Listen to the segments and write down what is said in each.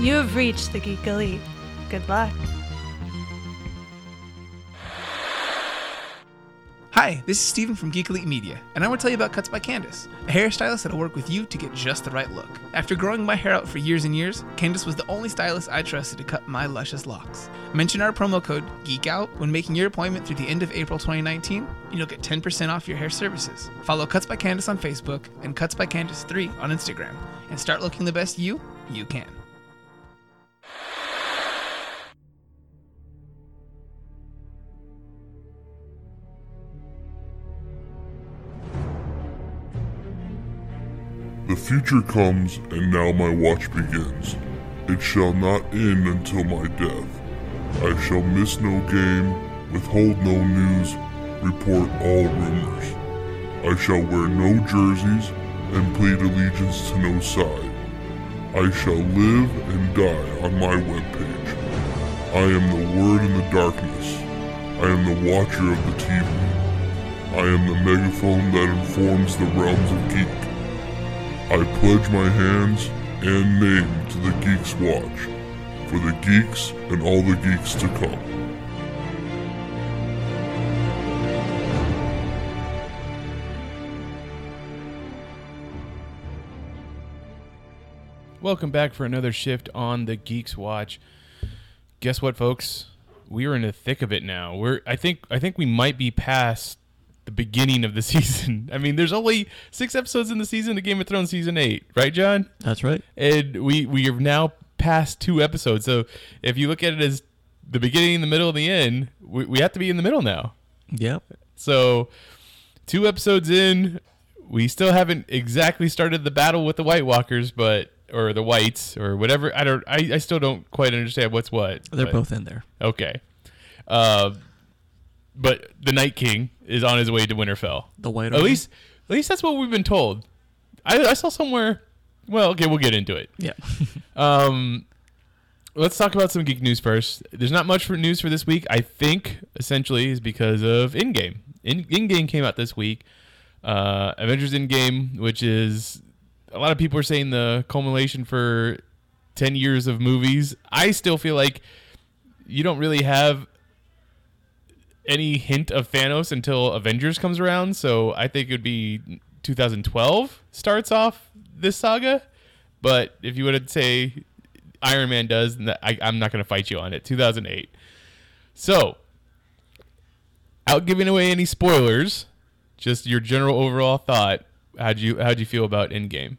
You have reached the Geek Elite. Good luck. Hi, this is Steven from Geek Elite Media, and I want to tell you about Cuts by Candice, a hairstylist that'll work with you to get just the right look. After growing my hair out for years and years, Candice was the only stylist I trusted to cut my luscious locks. Mention our promo code GeekOut when making your appointment through the end of April 2019, and you'll get 10% off your hair services. Follow Cuts by Candice on Facebook and Cuts by Candice 3 on Instagram, and start looking the best you can. The future comes, and now my watch begins. It shall not end until my death. I shall miss no game, withhold no news, report all rumors. I shall wear no jerseys, and plead allegiance to no side. I shall live and die on my webpage. I am the word in the darkness. I am the watcher of the TV. I am the megaphone that informs the realms of geek. I pledge my hands and name to the Geeks Watch, for the geeks and all the geeks to come. Welcome back for another shift on the Geeks Watch. Guess what, folks? We are in the thick of it now. I think we might be past the beginning of the season. I mean, there's only 6 episodes in the season of Game of Thrones season 8, right, John? That's right. And we have now passed 2 episodes. So if you look at it as the beginning, the middle, and the end, we have to be in the middle now. Yeah. So 2 episodes in, we still haven't exactly started the battle with the White Walkers, but or the Whites or whatever. I still don't quite understand what's what. They're both in there. Okay. But the Night King is on his way to Winterfell. The White Army? At least that's what we've been told. I saw somewhere... Well, okay, we'll get into it. Yeah. Let's talk about some geek news first. There's not much for news for this week, I think, essentially, is because of Endgame. Endgame came out this week. Avengers Endgame, which is... A lot of people are saying the culmination for 10 years of movies. I still feel like you don't really have... any hint of Thanos until Avengers comes around, so I think it would be 2012 starts off this saga. But if you would say Iron Man does, then I'm not going to fight you on it. 2008. So, without giving away any spoilers, just your general overall thought. How'd you feel about Endgame?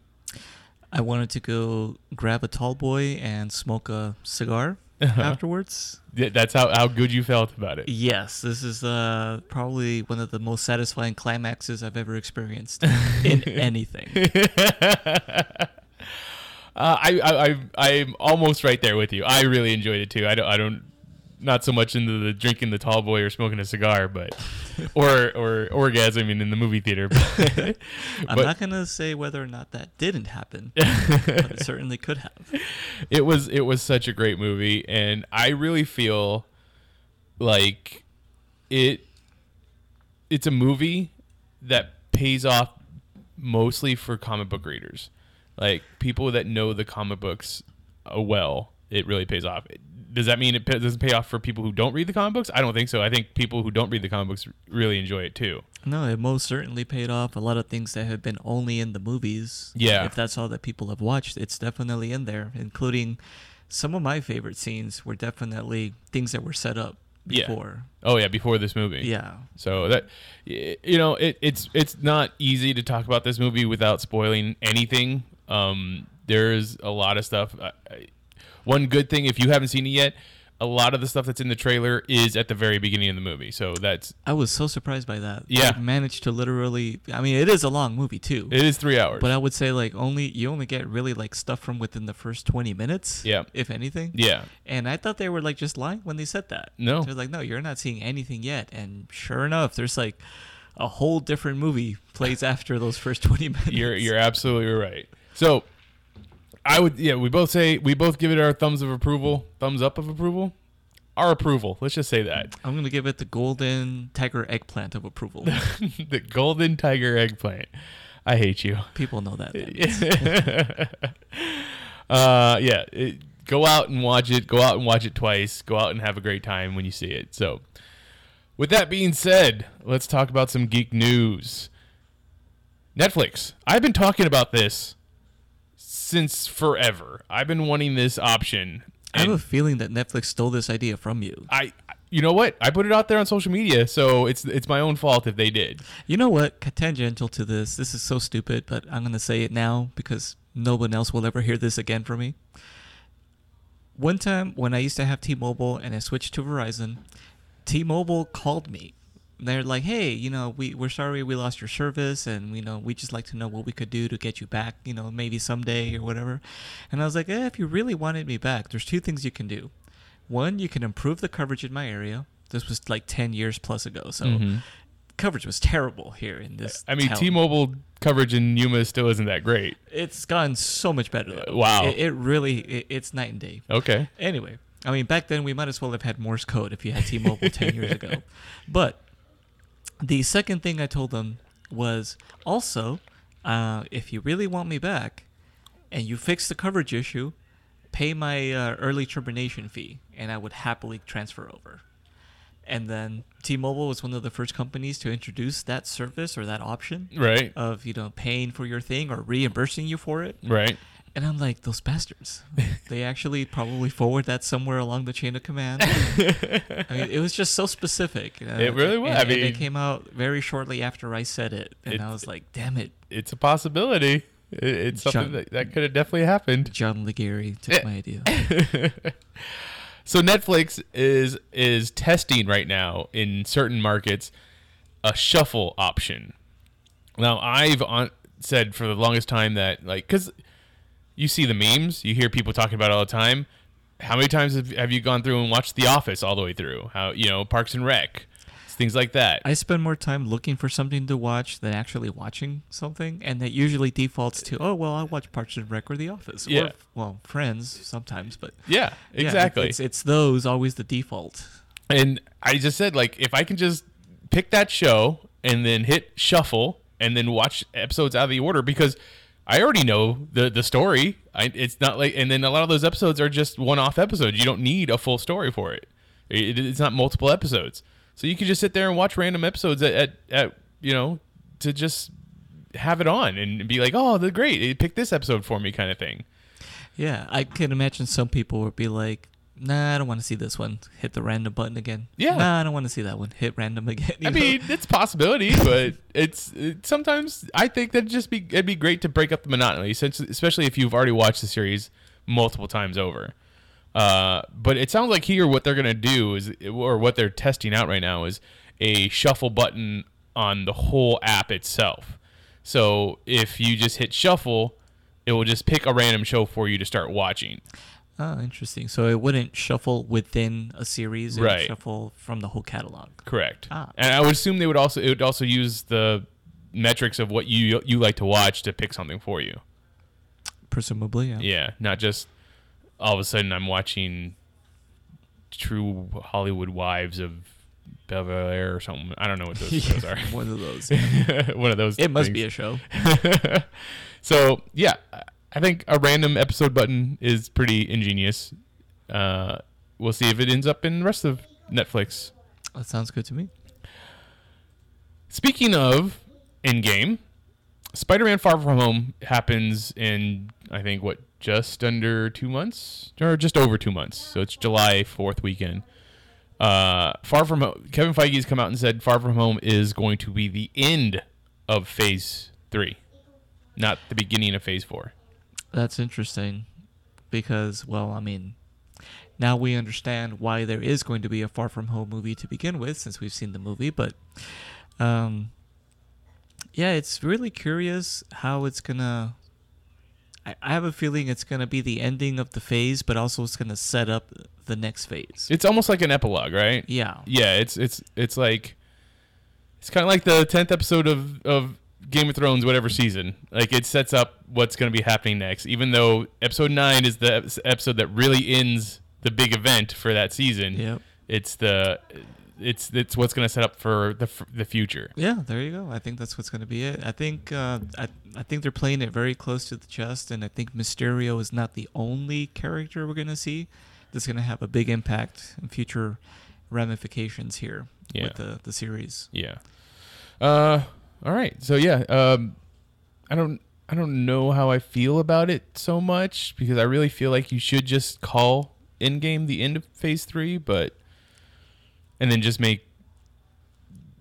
I wanted to go grab a tall boy and smoke a cigar. Uh-huh. Afterwards, yeah, that's how good you felt about it. Yes, this is probably one of the most satisfying climaxes I've ever experienced in anything. I'm almost right there with you. I really enjoyed it too. I don't not so much into the drinking the tall boy or smoking a cigar, but or orgasming in the movie theater. But, I'm not gonna say whether or not that didn't happen, but it certainly could have. It was such a great movie, and I really feel like it's a movie that pays off mostly for comic book readers, like people that know the comic books well. It really pays off. Does that mean it doesn't pay off for people who don't read the comic books? I don't think so. I think people who don't read the comic books really enjoy it too. No, it most certainly paid off a lot of things that have been only in the movies. Yeah. If that's all that people have watched, it's definitely in there, including some of my favorite scenes were definitely things that were set up before. Yeah. Oh, yeah, before this movie. Yeah. So that, you know, it's not easy to talk about this movie without spoiling anything. There is a lot of stuff. One good thing, if you haven't seen it yet, a lot of the stuff that's in the trailer is at the very beginning of the movie. So that's... I was so surprised by that. Yeah. I managed to literally... I mean, it is a long movie, too. It is 3 hours. But I would say, like, you only get really, like, stuff from within the first 20 minutes. Yeah. If anything. Yeah. And I thought they were, like, just lying when they said that. No. They're like, no, you're not seeing anything yet. And sure enough, there's, like, a whole different movie plays after those first 20 minutes. You're absolutely right. So... we both give it our thumbs up of approval. Our approval. Let's just say that. I'm going to give it the golden tiger eggplant of approval. The golden tiger eggplant. I hate you. People know that. Yeah. go out and watch it. Go out and watch it twice. Go out and have a great time when you see it. So, with that being said, let's talk about some geek news. Netflix. I've been talking about this since forever. I've been wanting this option. I have a feeling that Netflix stole this idea from you. You know what? I put it out there on social media, so it's my own fault if they did. You know what? Tangential to this. This is so stupid, but I'm going to say it now because no one else will ever hear this again from me. One time when I used to have T-Mobile and I switched to Verizon, T-Mobile called me. They're like, hey, you know, we're sorry we lost your service, and, you know, we just like to know what we could do to get you back, you know, maybe someday or whatever. And I was like, if you really wanted me back, there's two things you can do. One, you can improve the coverage in my area. This was like 10 years plus ago, so coverage was terrible here in this town. T-Mobile coverage in Yuma still isn't that great. It's gotten so much better, though. Wow. It's night and day. Okay. Anyway, I mean, back then we might as well have had Morse code if you had T-Mobile 10 years ago. But the second thing I told them was, also, if you really want me back and you fix the coverage issue, pay my early termination fee, and I would happily transfer over. And then T-Mobile was one of the first companies to introduce that service or that option of, you know, paying for your thing or reimbursing you for it. Right. And I'm like, those bastards. They actually probably forward that somewhere along the chain of command. I mean, it was just so specific. You know? It really was. I mean, it came out very shortly after I said it, and I was like, damn it. It's a possibility. It's something that could have definitely happened. John Legere took my idea. So Netflix is testing right now in certain markets a shuffle option. Now, I've said for the longest time that, like, because you see the memes, you hear people talking about it all the time. How many times have you gone through and watched The Office all the way through? How, you know, Parks and Rec, things like that. I spend more time looking for something to watch than actually watching something, and that usually defaults to, I watch Parks and Rec or The Office. Yeah. Or, Friends sometimes, but... Yeah, exactly. It's those, always the default. And I just said, like, if I can just pick that show and then hit shuffle and then watch episodes out of the order, because I already know the story. It's not like... And then a lot of those episodes are just one-off episodes. You don't need a full story for it. It's not multiple episodes. So you can just sit there and watch random episodes at you know, to just have it on and be like, oh, they're great. They picked this episode for me kind of thing. Yeah, I can imagine some people would be like, nah, I don't want to see this one. Hit the random button again. Yeah. Nah, I don't want to see that one. Hit random again. I mean, it's a possibility, but it's sometimes I think that'd just be, it'd be great to break up the monotony, especially if you've already watched the series multiple times over. But it sounds like here what they're going to do is, or what they're testing out right now, is a shuffle button on the whole app itself. So if you just hit shuffle, it will just pick a random show for you to start watching. Oh, interesting. So it wouldn't shuffle within a series, it would shuffle from the whole catalog. Correct. Ah. And I would assume it would also use the metrics of what you like to watch to pick something for you. Presumably, yeah. Yeah, not just... all of a sudden I'm watching True Hollywood Wives of Beverly Air or something. I don't know what those shows are. One of those. One of those. It must be a show. So, yeah, I think a random episode button is pretty ingenious. We'll see if it ends up in the rest of Netflix. That sounds good to me. Speaking of Endgame, Spider-Man Far From Home happens in, I think, just under 2 months, or just over 2 months. So it's July 4th weekend. Far From Home, Kevin Feige has come out and said Far From Home is going to be the end of Phase 3, not the beginning of Phase 4. That's interesting because, now we understand why there is going to be a Far From Home movie to begin with, since we've seen the movie, but... yeah, it's really curious how it's going to... I have a feeling it's going to be the ending of the phase, but also it's going to set up the next phase. It's almost like an epilogue, right? Yeah. Yeah, it's like... It's kind of like the 10th episode of Game of Thrones, whatever season. Like, it sets up what's going to be happening next, even though episode 9 is the episode that really ends the big event for that season. Yep. It's the... it's what's going to set up for the future. Yeah, there you go. I think that's what's going to be it. I think I think they're playing it very close to the chest, and I think Mysterio is not the only character we're going to see that's going to have a big impact in future ramifications here with the series. Yeah. All right. So yeah, I don't know how I feel about it so much, because I really feel like you should just call Endgame the end of Phase 3, but and then just make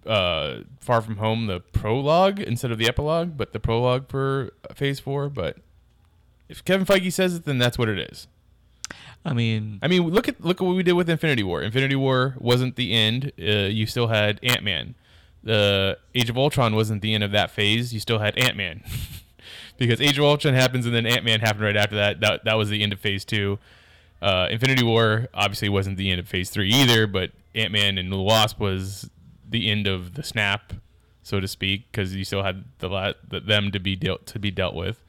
Far From Home the prologue instead of the epilogue, but the prologue for Phase 4. But if Kevin Feige says it, then that's what it is. I mean, look at what we did with Infinity War. Infinity War wasn't the end. You still had Ant-Man. The Age of Ultron wasn't the end of that phase. You still had Ant-Man. Because Age of Ultron happens, and then Ant-Man happened right after that. That was the end of Phase 2. Infinity War obviously wasn't the end of Phase 3 either, but Ant-Man and the Wasp was the end of the snap, so to speak, because you still had them to be dealt with.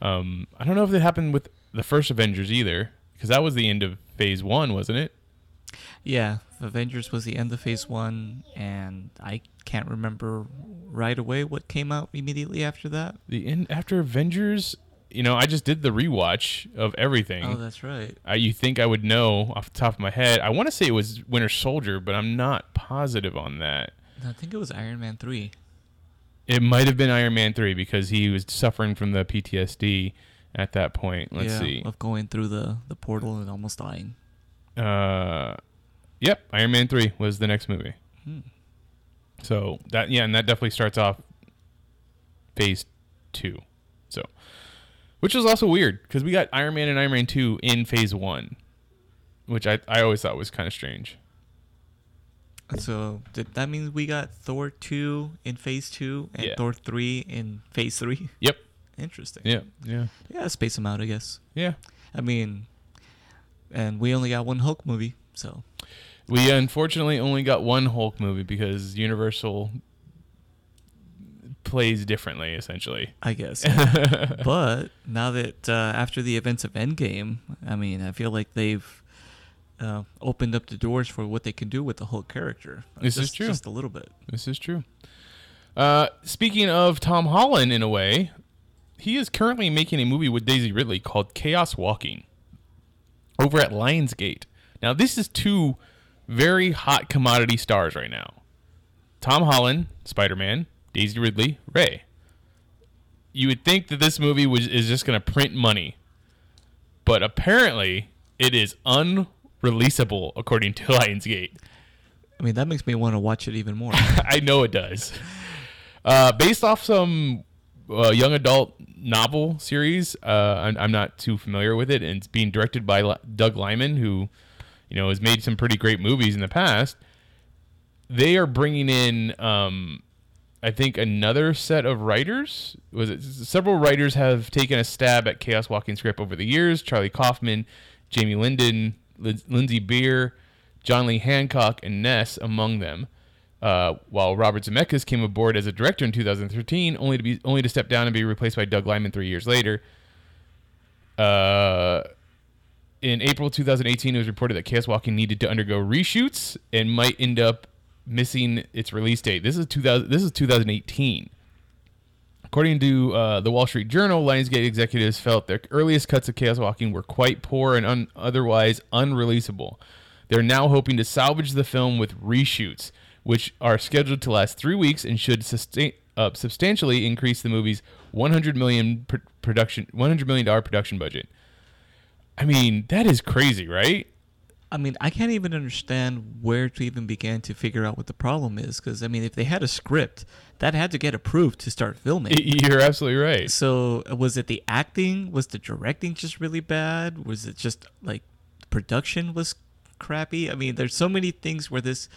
I don't know if it happened with the first Avengers either, because that was the end of Phase 1, wasn't it? Yeah, Avengers was the end of Phase 1, and I can't remember right away what came out immediately after that. The end after Avengers, I just did the rewatch of everything. Oh, that's right. You think I would know off the top of my head. I want to say it was Winter Soldier, but I'm not positive on that. I think it was Iron Man 3. It might have been Iron Man 3, because he was suffering from the PTSD at that point. Let's see. Of going through the portal and almost dying. Yep, Iron Man 3 was the next movie. So that and that definitely starts off Phase 2. So, which is also weird, because we got Iron Man and Iron Man 2 in Phase 1, which I always thought was kind of strange. So did that mean we got Thor 2 in Phase 2 and Thor 3 in Phase 3? Yep. Interesting. Yeah, space them out, I guess. Yeah. I mean, and we only got one Hulk movie, so. We unfortunately only got one Hulk movie, because Universal plays differently, essentially. I guess. But now that after the events of Endgame, I mean, I feel like they've opened up the doors for what they can do with the Hulk character. This is true. Just a little bit. This is true. Speaking of Tom Holland, in a way, he is currently making a movie with Daisy Ridley called Chaos Walking over at Lionsgate. Now, this is two very hot commodity stars right now. Tom Holland, Spider-Man, Daisy Ridley, Rey. You would think that this movie is just going to print money. But apparently, it is unreleasable, according to Lionsgate. I mean, that makes me want to watch it even more. I know it does. Based off some young adult novel series, I'm not too familiar with it, and it's being directed by Doug Liman, who... has made some pretty great movies in the past. They are bringing in, I think, another set of writers. Several writers have taken a stab at Chaos Walking script over the years. Charlie Kaufman, Jamie Linden, Lindsay Beer, John Lee Hancock, and Ness among them. While Robert Zemeckis came aboard as a director in 2013, only to step down and be replaced by Doug Liman 3 years later. In April 2018, it was reported that Chaos Walking needed to undergo reshoots and might end up missing its release date. This is 2018. According to the Wall Street Journal, Lionsgate executives felt their earliest cuts of Chaos Walking were quite poor and otherwise unreleasable. They're now hoping to salvage the film with reshoots, which are scheduled to last 3 weeks and should substantially increase the movie's $100 million production budget. I mean, that is crazy, right? I mean, I can't even understand where to even begin to figure out what the problem is. Because, I mean, if they had a script, that had to get approved to start filming. You're absolutely right. So, was it the acting? Was the directing just really bad? Was it just, like, production was crappy? I mean, there's so many things where this...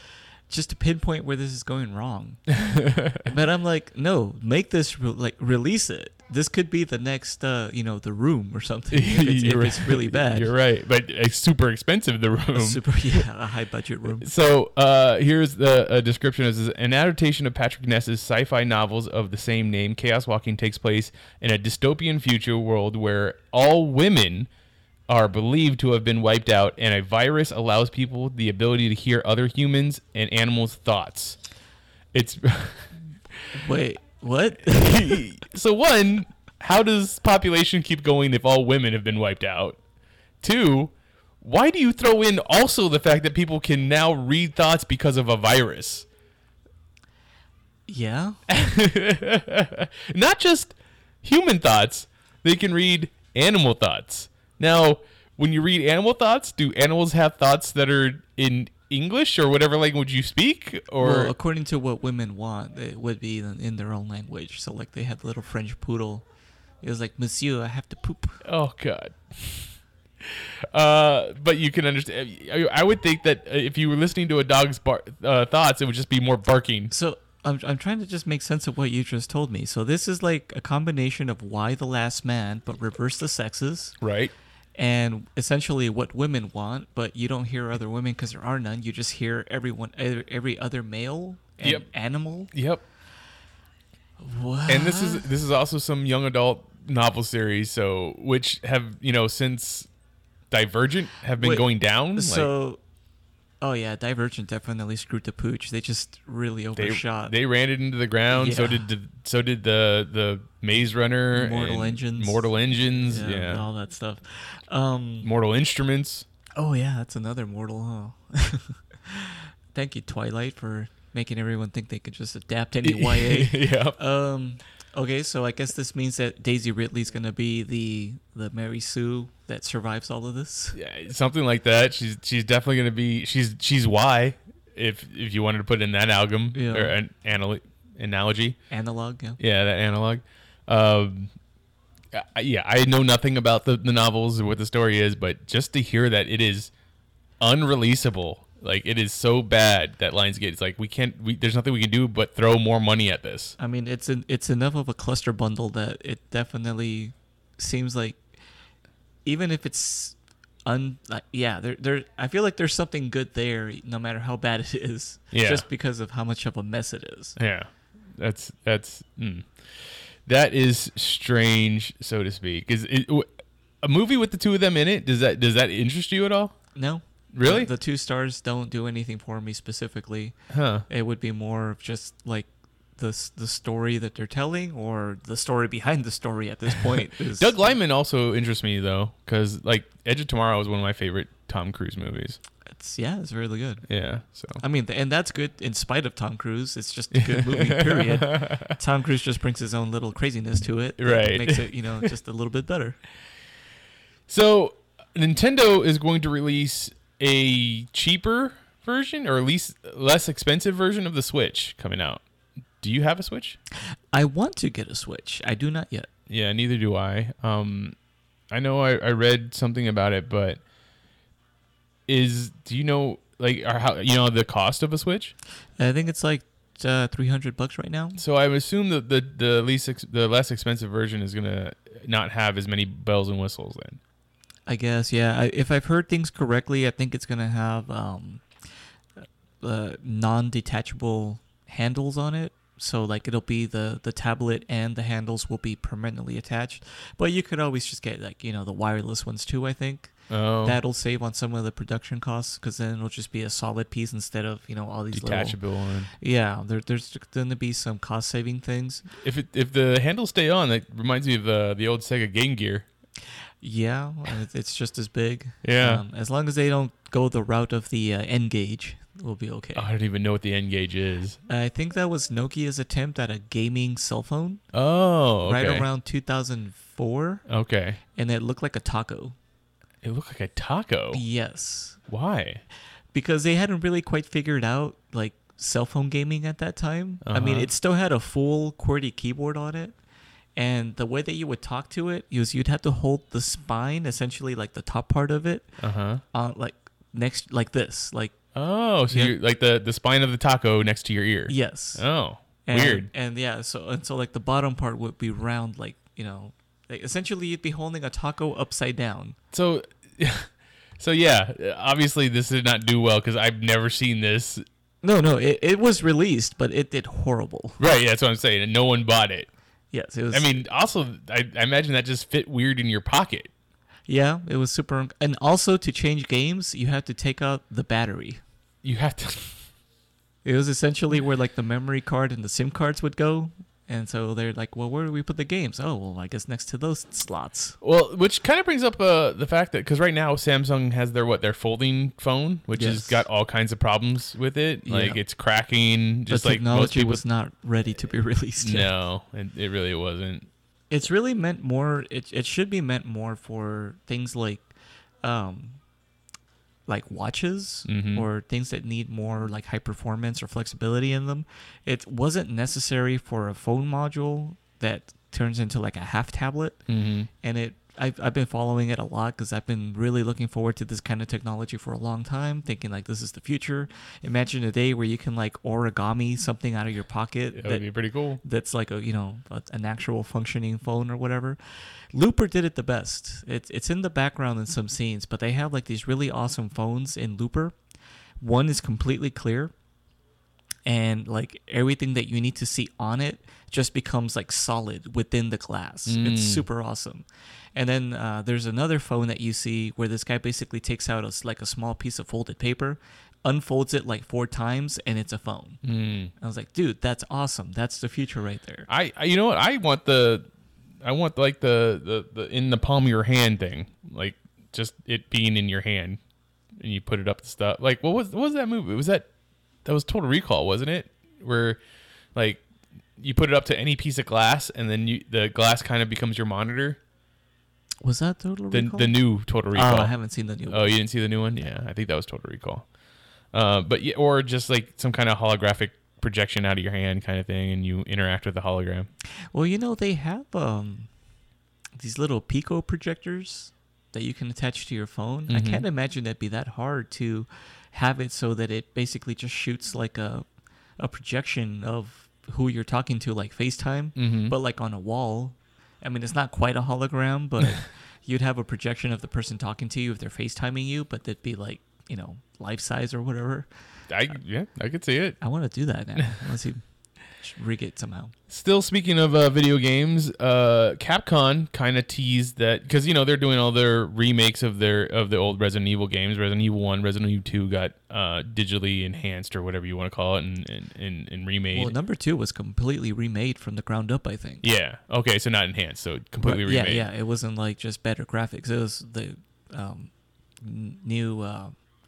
just to pinpoint where this is going wrong. But I'm like, no, make this, release it. This could be the next, The Room or something. If it's really bad. You're right. But it's super expensive, The Room. A high-budget Room. So here's the description. This is an adaptation of Patrick Ness's sci-fi novels of the same name. Chaos Walking takes place in a dystopian future world where all women are believed to have been wiped out, and a virus allows people the ability to hear other humans and animals' thoughts. It's... Wait, what? So one, how does population keep going if all women have been wiped out? Two, why do you throw in also the fact that people can now read thoughts because of a virus? Yeah. Not just human thoughts. They can read animal thoughts. Now, when you read animal thoughts, do animals have thoughts that are in English or whatever language you speak? Or well, according to what women want, it would be in their own language. So, like, they had the little French poodle. It was like, "Monsieur, I have to poop." Oh, God. But you can understand. I would think that if you were listening to a dog's thoughts, it would just be more barking. So... I'm trying to just make sense of what you just told me. So this is like a combination of Why the Last Man, but reverse the sexes. Right. And essentially what women want, but you don't hear other women because there are none. You just hear every other male and animal. Yep. What? And this is also some young adult novel series, so which have, since Divergent have been going down. So... Oh, yeah, Divergent definitely screwed the pooch. They just really overshot. They ran it into the ground. Yeah. So did the Maze Runner. Mortal Engines. Yeah. All that stuff. Mortal Instruments. Oh, yeah, that's another Mortal, huh? Thank you, Twilight, for making everyone think they could just adapt any YA. Yeah. Okay, so I guess this means that Daisy Ridley's going to be the Mary Sue that survives all of this. Yeah, something like that. She's definitely going to be she's Y if you wanted to put in that algorithm or an analogy. Analog, yeah. Yeah, that analog. I know nothing about the novels or what the story is, but just to hear that it is unreleasable. Like, it is so bad that Lionsgate is like, there's nothing we can do but throw more money at this. I mean, it's enough of a cluster bundle that it definitely seems like, even if it's I feel like there's something good there, no matter how bad it is, just because of how much of a mess it is. Yeah, that is strange, so to speak. Is it, a movie with the two of them in it? Does that interest you at all? No. Really? The two stars don't do anything for me specifically. Huh. It would be more of just like the story that they're telling, or the story behind the story at this point. Doug Liman also interests me, though, because like Edge of Tomorrow is one of my favorite Tom Cruise movies. It's really good. Yeah. So I mean, and that's good in spite of Tom Cruise. It's just a good movie, period. Tom Cruise just brings his own little craziness to it. Right. It makes it, just a little bit better. So Nintendo is going to release a cheaper version, or at least less expensive version of the Switch coming out. Do you have a Switch? I want to get a Switch. I do not yet. Yeah, neither do I. I know I read something about it, but do you know the cost of a Switch? I think it's like $300 right now. So I assume that the less expensive version is gonna not have as many bells and whistles then. I guess, yeah. If I've heard things correctly, I think it's going to have non-detachable handles on it. So, like, it'll be the tablet and the handles will be permanently attached. But you could always just get, like, the wireless ones, too, I think. Oh. That'll save on some of the production costs, because then it'll just be a solid piece instead of, all these detachable little... Detachable. Yeah, there's going to be some cost-saving things. If the handles stay on, that reminds me of the old Sega Game Gear. Yeah, it's just as big. Yeah. As long as they don't go the route of the N-Gage, we'll be okay. Oh, I don't even know what the N-Gage is. I think that was Nokia's attempt at a gaming cell phone. Oh, okay. Right around 2004. Okay. And it looked like a taco. It looked like a taco? Yes. Why? Because they hadn't really quite figured out, like, cell phone gaming at that time. Uh-huh. I mean, it still had a full QWERTY keyboard on it. And the way that you would talk to it is you'd have to hold the spine, essentially like the top part of it, like next, like this, like you're like the spine of the taco next to your ear. Yes. Oh, weird. And yeah, so like the bottom part would be round, like like essentially you'd be holding a taco upside down. So yeah, obviously this did not do well because I've never seen this. No, it was released, but it did horrible. Right. Yeah, that's what I'm saying. And no one bought it. Yes, it was. I mean, also, I imagine that just fit weird in your pocket. Yeah, it was super. And also, to change games, you have to take out the battery. You have to. It was essentially where like the memory card and the SIM cards would go. And so they're like, well, where do we put the games? Oh, well, I guess next to those slots. Well, which kind of brings up the fact that, because right now Samsung has their folding phone, which has got all kinds of problems with it. Like it's cracking. Just the technology was not ready to be released yet. No, it really wasn't. It's really meant more. It should be meant more for things like watches or things that need more like high performance or flexibility in them. It wasn't necessary for a phone module that turns into like a half tablet. Mm-hmm. And I've been following it a lot because I've been really looking forward to this kind of technology for a long time, thinking like this is the future. Imagine a day where you can like origami something out of your pocket. That would be pretty cool. That's like an actual functioning phone or whatever. Looper did it the best. It's in the background in some scenes, but they have like these really awesome phones in Looper. One is completely clear. And like everything that you need to see on it just becomes like solid within the glass. It's super awesome. And then there's another phone that you see where this guy basically takes out a small piece of folded paper, unfolds it like 4 times, and it's a phone. I was like, dude, that's awesome. That's the future right there. You know what? I want like the in the palm of your hand thing, like just it being in your hand, and you put it up to stuff. Like what was that movie? Was that? That was Total Recall, wasn't it? Where, like, you put it up to any piece of glass, and then the glass kind of becomes your monitor. Was that Total Recall? The new Total Recall. Oh, I haven't seen the new one. Oh, you didn't see the new one? Yeah, I think that was Total Recall. But yeah, or just, like, some kind of holographic projection out of your hand kind of thing, and you interact with the hologram. Well, you know, they have these little Pico projectors that you can attach to your phone. Mm-hmm. I can't imagine that'd be that hard to have it so that it basically just shoots like a projection of who you're talking to, like FaceTime, but like on a wall. I mean, it's not quite a hologram, but you'd have a projection of the person talking to you if they're FaceTiming you, but it'd be like, you know, life size or whatever. I could see it. I want to do that now. Unless you rig it somehow. Still speaking of video games, Capcom kind of teased that, because you know they're doing all their remakes of the old Resident Evil games. Resident Evil 1, Resident Evil 2 got digitally enhanced or whatever you want to call it, and remade. Well, number 2 was completely remade from the ground up, I think. Yeah. Okay, so not enhanced, so completely remade. Yeah, it wasn't like just better graphics. It was the new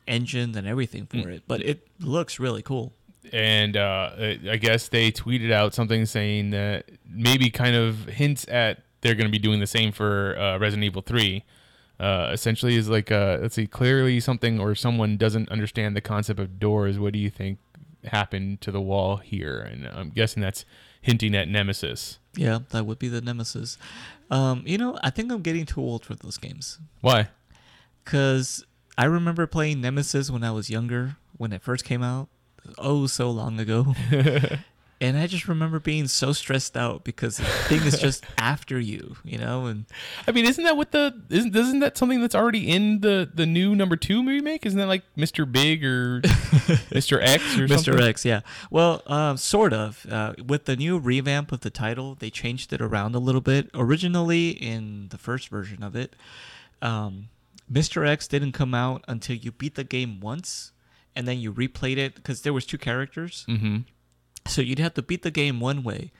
engine and everything for it, but it looks really cool. And I guess they tweeted out something saying that maybe kind of hints at they're going to be doing the same for Resident Evil 3. Essentially is like, clearly something or someone doesn't understand the concept of doors. What do you think happened to the wall here? And I'm guessing that's hinting at Nemesis. Yeah, that would be the Nemesis. You know, I think I'm getting too old for those games. Why? Because I remember playing Nemesis when I was younger, when it first came out. Oh, so long ago. And I just remember being so stressed out because the thing is just after you, you know. And I mean, isn't that something that's already in the new number 2 remake? Isn't that like Mr. Big or Mr. X or something? Mr. X, yeah. Well, sort of. With the new revamp of the title, they changed it around a little bit. Originally, in the first version of it, Mr. X didn't come out until you beat the game once. And then you replayed it because there was 2 characters. Mm-hmm. So you'd have to beat the game one way.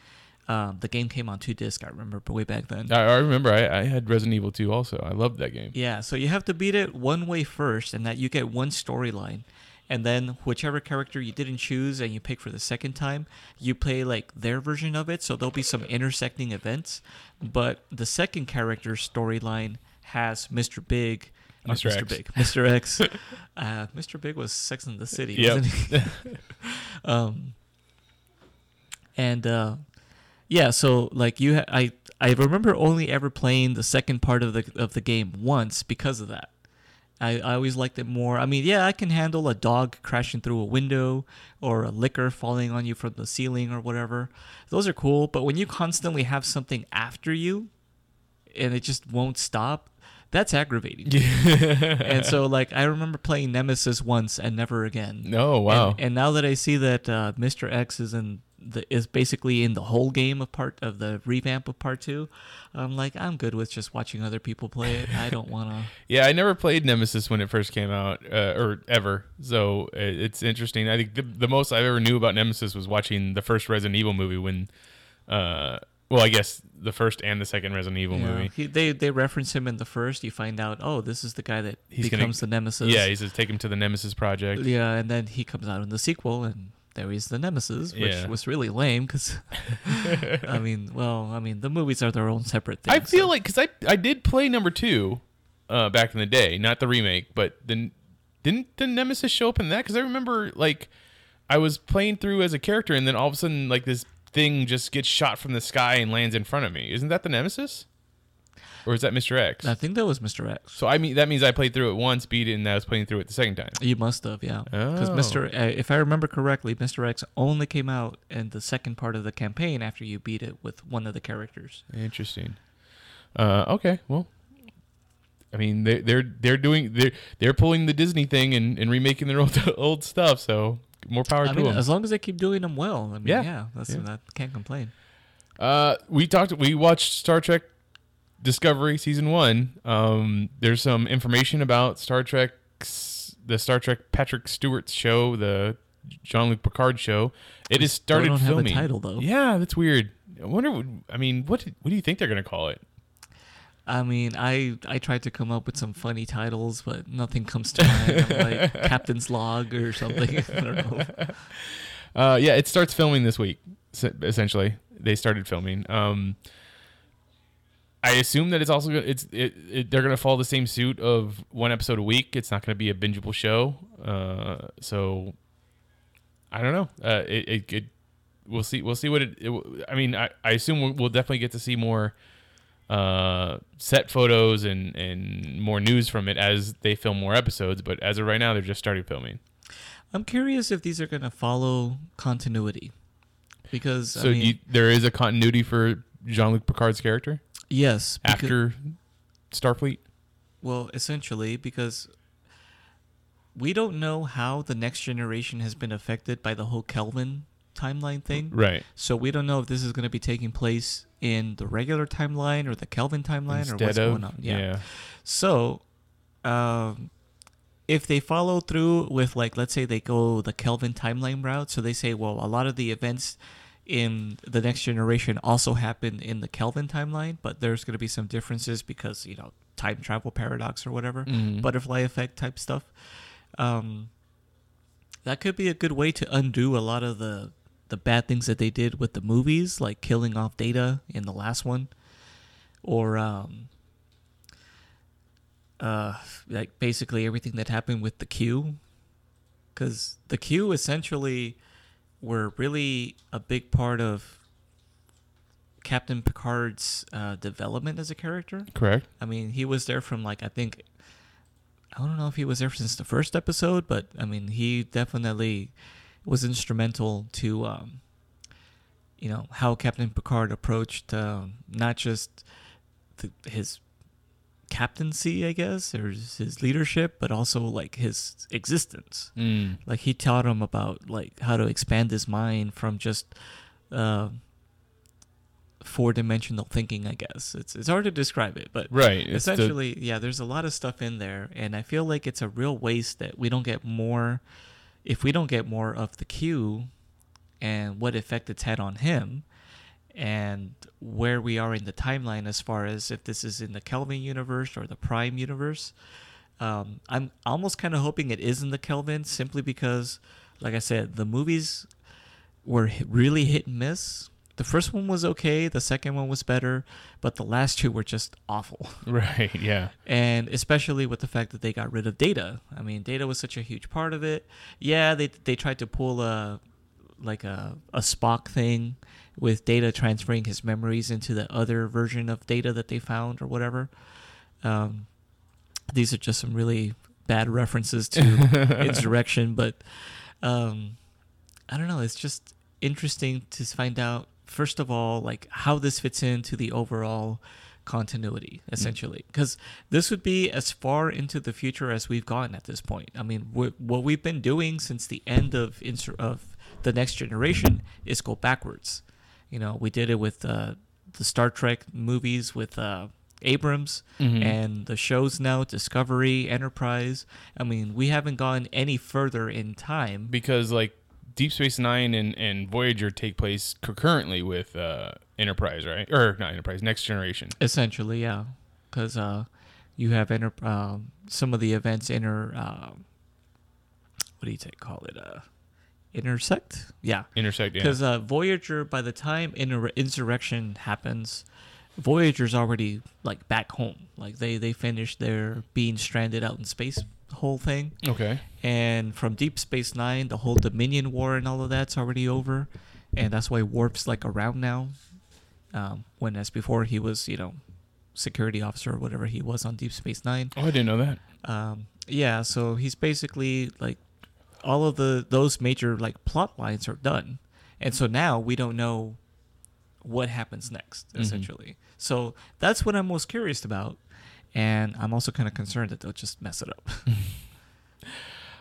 The game came on 2 discs, I remember, way back then. I remember. I had Resident Evil 2 also. I loved that game. Yeah, so you have to beat it one way first, and that you get one storyline. And then whichever character you didn't choose and you pick for the second time, you play like their version of it. So there'll be some intersecting events. But the second character's storyline has Mr. X. Mr. Big was Sex and the City, wasn't he? So like I remember only ever playing the second part of the game once because of that. I always liked it more. I mean, yeah, I can handle a dog crashing through a window or a liquor falling on you from the ceiling or whatever. Those are cool, but when you constantly have something after you and it just won't stop, that's aggravating. And so, like, I remember playing Nemesis once and never again. Oh, wow. And now that I see that Mr. X is in is basically in the whole game of part of the revamp of part two. I'm like, I'm good with just watching other people play it. I don't want to. Yeah, I never played Nemesis when it first came out or ever. So it's interesting. I think the most I ever knew about Nemesis was watching the first Resident Evil movie when, well, I guess the first and the second Resident Evil movie. They reference him in the first. You find out, oh, this is the guy that becomes the Nemesis. Yeah, he says take him to the Nemesis Project. Yeah, and then he comes out in the sequel, and there he's the Nemesis, which was really lame because, I mean, the movies are their own separate thing. I feel like, because I did play number two back in the day, not the remake, but then didn't the Nemesis show up in that? Because I remember, like, I was playing through as a character, and then all of a sudden, like, this thing just gets shot from the sky and lands in front of me. Isn't that the Nemesis? Or is that Mr. X? I think that was Mr. X. So I mean, that means I played through it once, beat it, and I was playing through it the second time. You must have, yeah. Because if I remember correctly, Mr. X only came out in the second part of the campaign after you beat it with one of the characters. Interesting. Okay, well, I mean, they're pulling the Disney thing and remaking their old stuff, so more power to them. As long as they keep doing them well, I mean, I can't complain. We watched Star Trek Discovery Season 1. There's some information about the Star Trek Patrick Stewart show, the Jean-Luc Picard show. It has started filming. Don't have a title, though. Yeah, that's weird. I wonder. I mean, what do you think they're going to call it? I mean, I tried to come up with some funny titles, but nothing comes to mind. I'm like Captain's Log or something. I don't know. Yeah, it starts filming this week, essentially. They started filming. I assume that it's also they're going to follow the same suit of one episode a week. It's not going to be a bingeable show. So I don't know. We'll see. We'll see what it. I mean, I assume we'll definitely get to see more set photos and more news from it as they film more episodes, but as of right now, they're just started filming. I'm curious if these are going to follow continuity, because there is a continuity for Jean-Luc Picard's character. Yes, after Starfleet. Well, essentially, because we don't know how the Next Generation has been affected by the whole Kelvin timeline thing, right? So we don't know if this is going to be taking place in the regular timeline or the Kelvin timeline instead or what's going on. Yeah. So if they follow through with, like, let's say they go the Kelvin timeline route, so they say, well, a lot of the events in the Next Generation also happened in the Kelvin timeline, but there's going to be some differences because, you know, time travel paradox or whatever, butterfly effect type stuff. That could be a good way to undo a lot of the bad things that they did with the movies, like killing off Data in the last one, or like basically everything that happened with the Q, because the Q essentially were really a big part of Captain Picard's development as a character. Correct. I mean, he was there from, like, I don't know if he was there since the first episode, but I mean, he definitely was instrumental to, you know, how Captain Picard approached not just his captaincy, I guess, or his leadership, but also, like, his existence. Like, he taught him about, like, how to expand his mind from just four-dimensional thinking, I guess. It's hard to describe it, but right, essentially, there's a lot of stuff in there, and I feel like it's a real waste that we don't get more. If we don't get more of the Q and what effect it's had on him and where we are in the timeline as far as if this is in the Kelvin universe or the Prime universe, I'm almost kind of hoping it is in the Kelvin, simply because, like I said, the movies were really hit and miss. The first one was okay, the second one was better, but the last two were just awful. Right, yeah. And especially with the fact that they got rid of Data. I mean, Data was such a huge part of it. Yeah, they tried to pull a Spock thing with Data transferring his memories into the other version of Data that they found or whatever. These are just some really bad references to Insurrection, but I don't know, it's just interesting to find out, first of all, like, how this fits into the overall continuity, essentially, because this would be as far into the future as we've gotten at this point. I mean, what we've been doing since the end of the Next Generation is go backwards. You know, we did it with the Star Trek movies with Abrams and the shows now, Discovery, Enterprise. I mean, we haven't gone any further in time. Because, like, Deep Space Nine and Voyager take place concurrently with Enterprise, right? Or not Enterprise, Next Generation. Essentially, yeah. Because you have some of the events intersect? Yeah. Intersect, yeah. Because Voyager, by the time Insurrection happens, Voyager's already, like, back home. Like, they finished their being stranded out in space whole thing. Okay. And from Deep Space Nine, the whole Dominion War and all of that's already over. And that's why Warp's, like, around now. When, as before, he was, you know, security officer or whatever he was on Deep Space Nine. Oh, I didn't know that. Yeah, so he's basically, like, all of those major, like, plot lines are done. And so now we don't know what happens next, essentially. So that's what I'm most curious about. And I'm also kind of concerned that they'll just mess it up.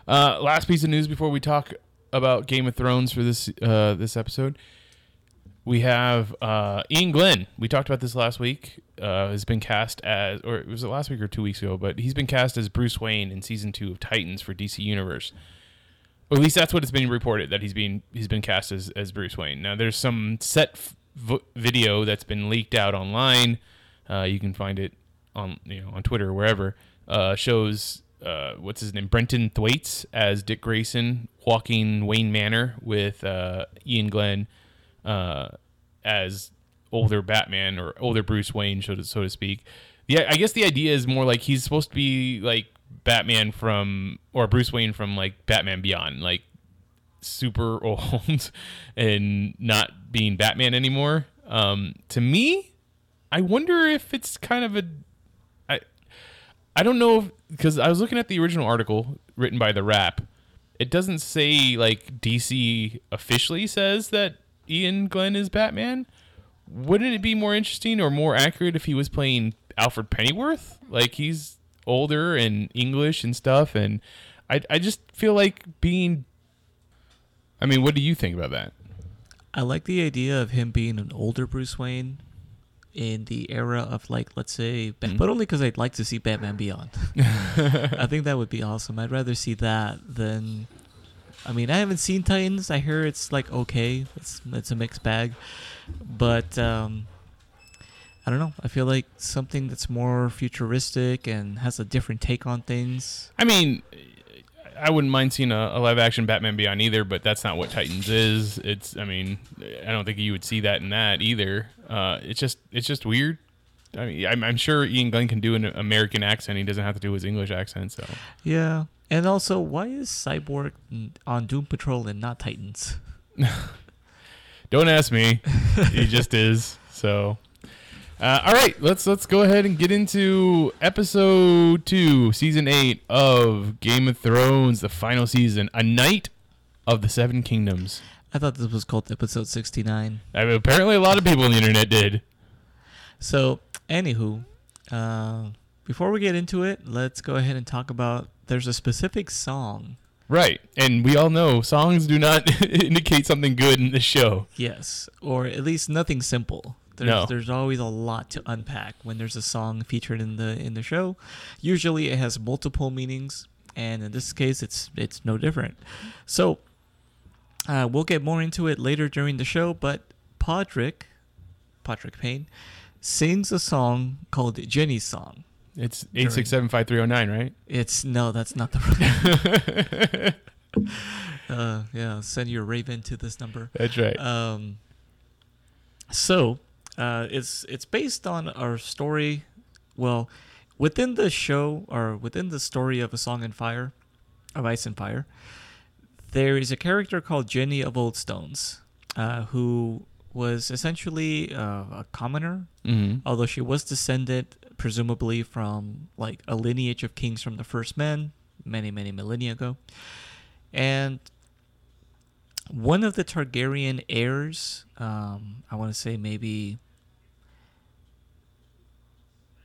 Last piece of news before we talk about Game of Thrones for this episode. We have Ian Glen. We talked about this last week. Has been cast as, or was it last week or 2 weeks ago? But he's been cast as Bruce Wayne in season 2 of Titans for DC Universe. Or at least that's what it's been reported, that he's been cast as Bruce Wayne. Now there's some video that's been leaked out online. You can find it on Twitter or wherever, shows what's his name, Brenton Thwaites as Dick Grayson walking Wayne Manor with Ian Glen as older Batman or older Bruce Wayne, so to speak. Yeah, I guess the idea is more like he's supposed to be like Batman Bruce Wayne from like Batman Beyond, like super old and not being Batman anymore. To me, I wonder if it's kind of I don't know, because I was looking at the original article written by The Wrap. It doesn't say, like, DC officially says that Ian Glen is Batman. Wouldn't it be more interesting or more accurate if he was playing Alfred Pennyworth? Like, he's older and English and stuff, and I just feel like I mean, what do you think about that? I like the idea of him being an older Bruce Wayne in the era of, like, let's say, but only because I'd like to see Batman Beyond. I think that would be awesome. I'd rather see that than... I mean, I haven't seen Titans. I hear it's, like, okay. It's a mixed bag. But, I don't know. I feel like something that's more futuristic and has a different take on things. I mean... I wouldn't mind seeing a live-action Batman Beyond either, but that's not what Titans is. I mean, I don't think you would see that in that either. It's just weird. I mean, I'm sure Ian Glen can do an American accent. He doesn't have to do his English accent. So yeah, and also, why is Cyborg on Doom Patrol and not Titans? Don't ask me. He just is. So, all right, let's go ahead and get into episode 2, season 8 of Game of Thrones, the final season, A Night of the Seven Kingdoms. I thought this was called episode 69. I mean, apparently, a lot of people on the internet did. So, anywho, before we get into it, let's go ahead and talk about. There's a specific song. Right, and we all know songs do not indicate something good in this show. Yes, or at least nothing simple. There's always a lot to unpack when there's a song featured in the show. Usually it has multiple meanings, and in this case it's no different. So we'll get more into it later during the show, but Patrick Payne sings a song called Jenny's Song. It's 8675309, right? No, that's not the right. Yeah, send your raven to this number. That's right. So it's based on our story. Well, within the show, or within the story of Ice and Fire, there is a character called Jenny of Old Stones, who was essentially a commoner, although she was descended presumably from like a lineage of kings from the First Men many, many millennia ago. And one of the Targaryen heirs, I want to say maybe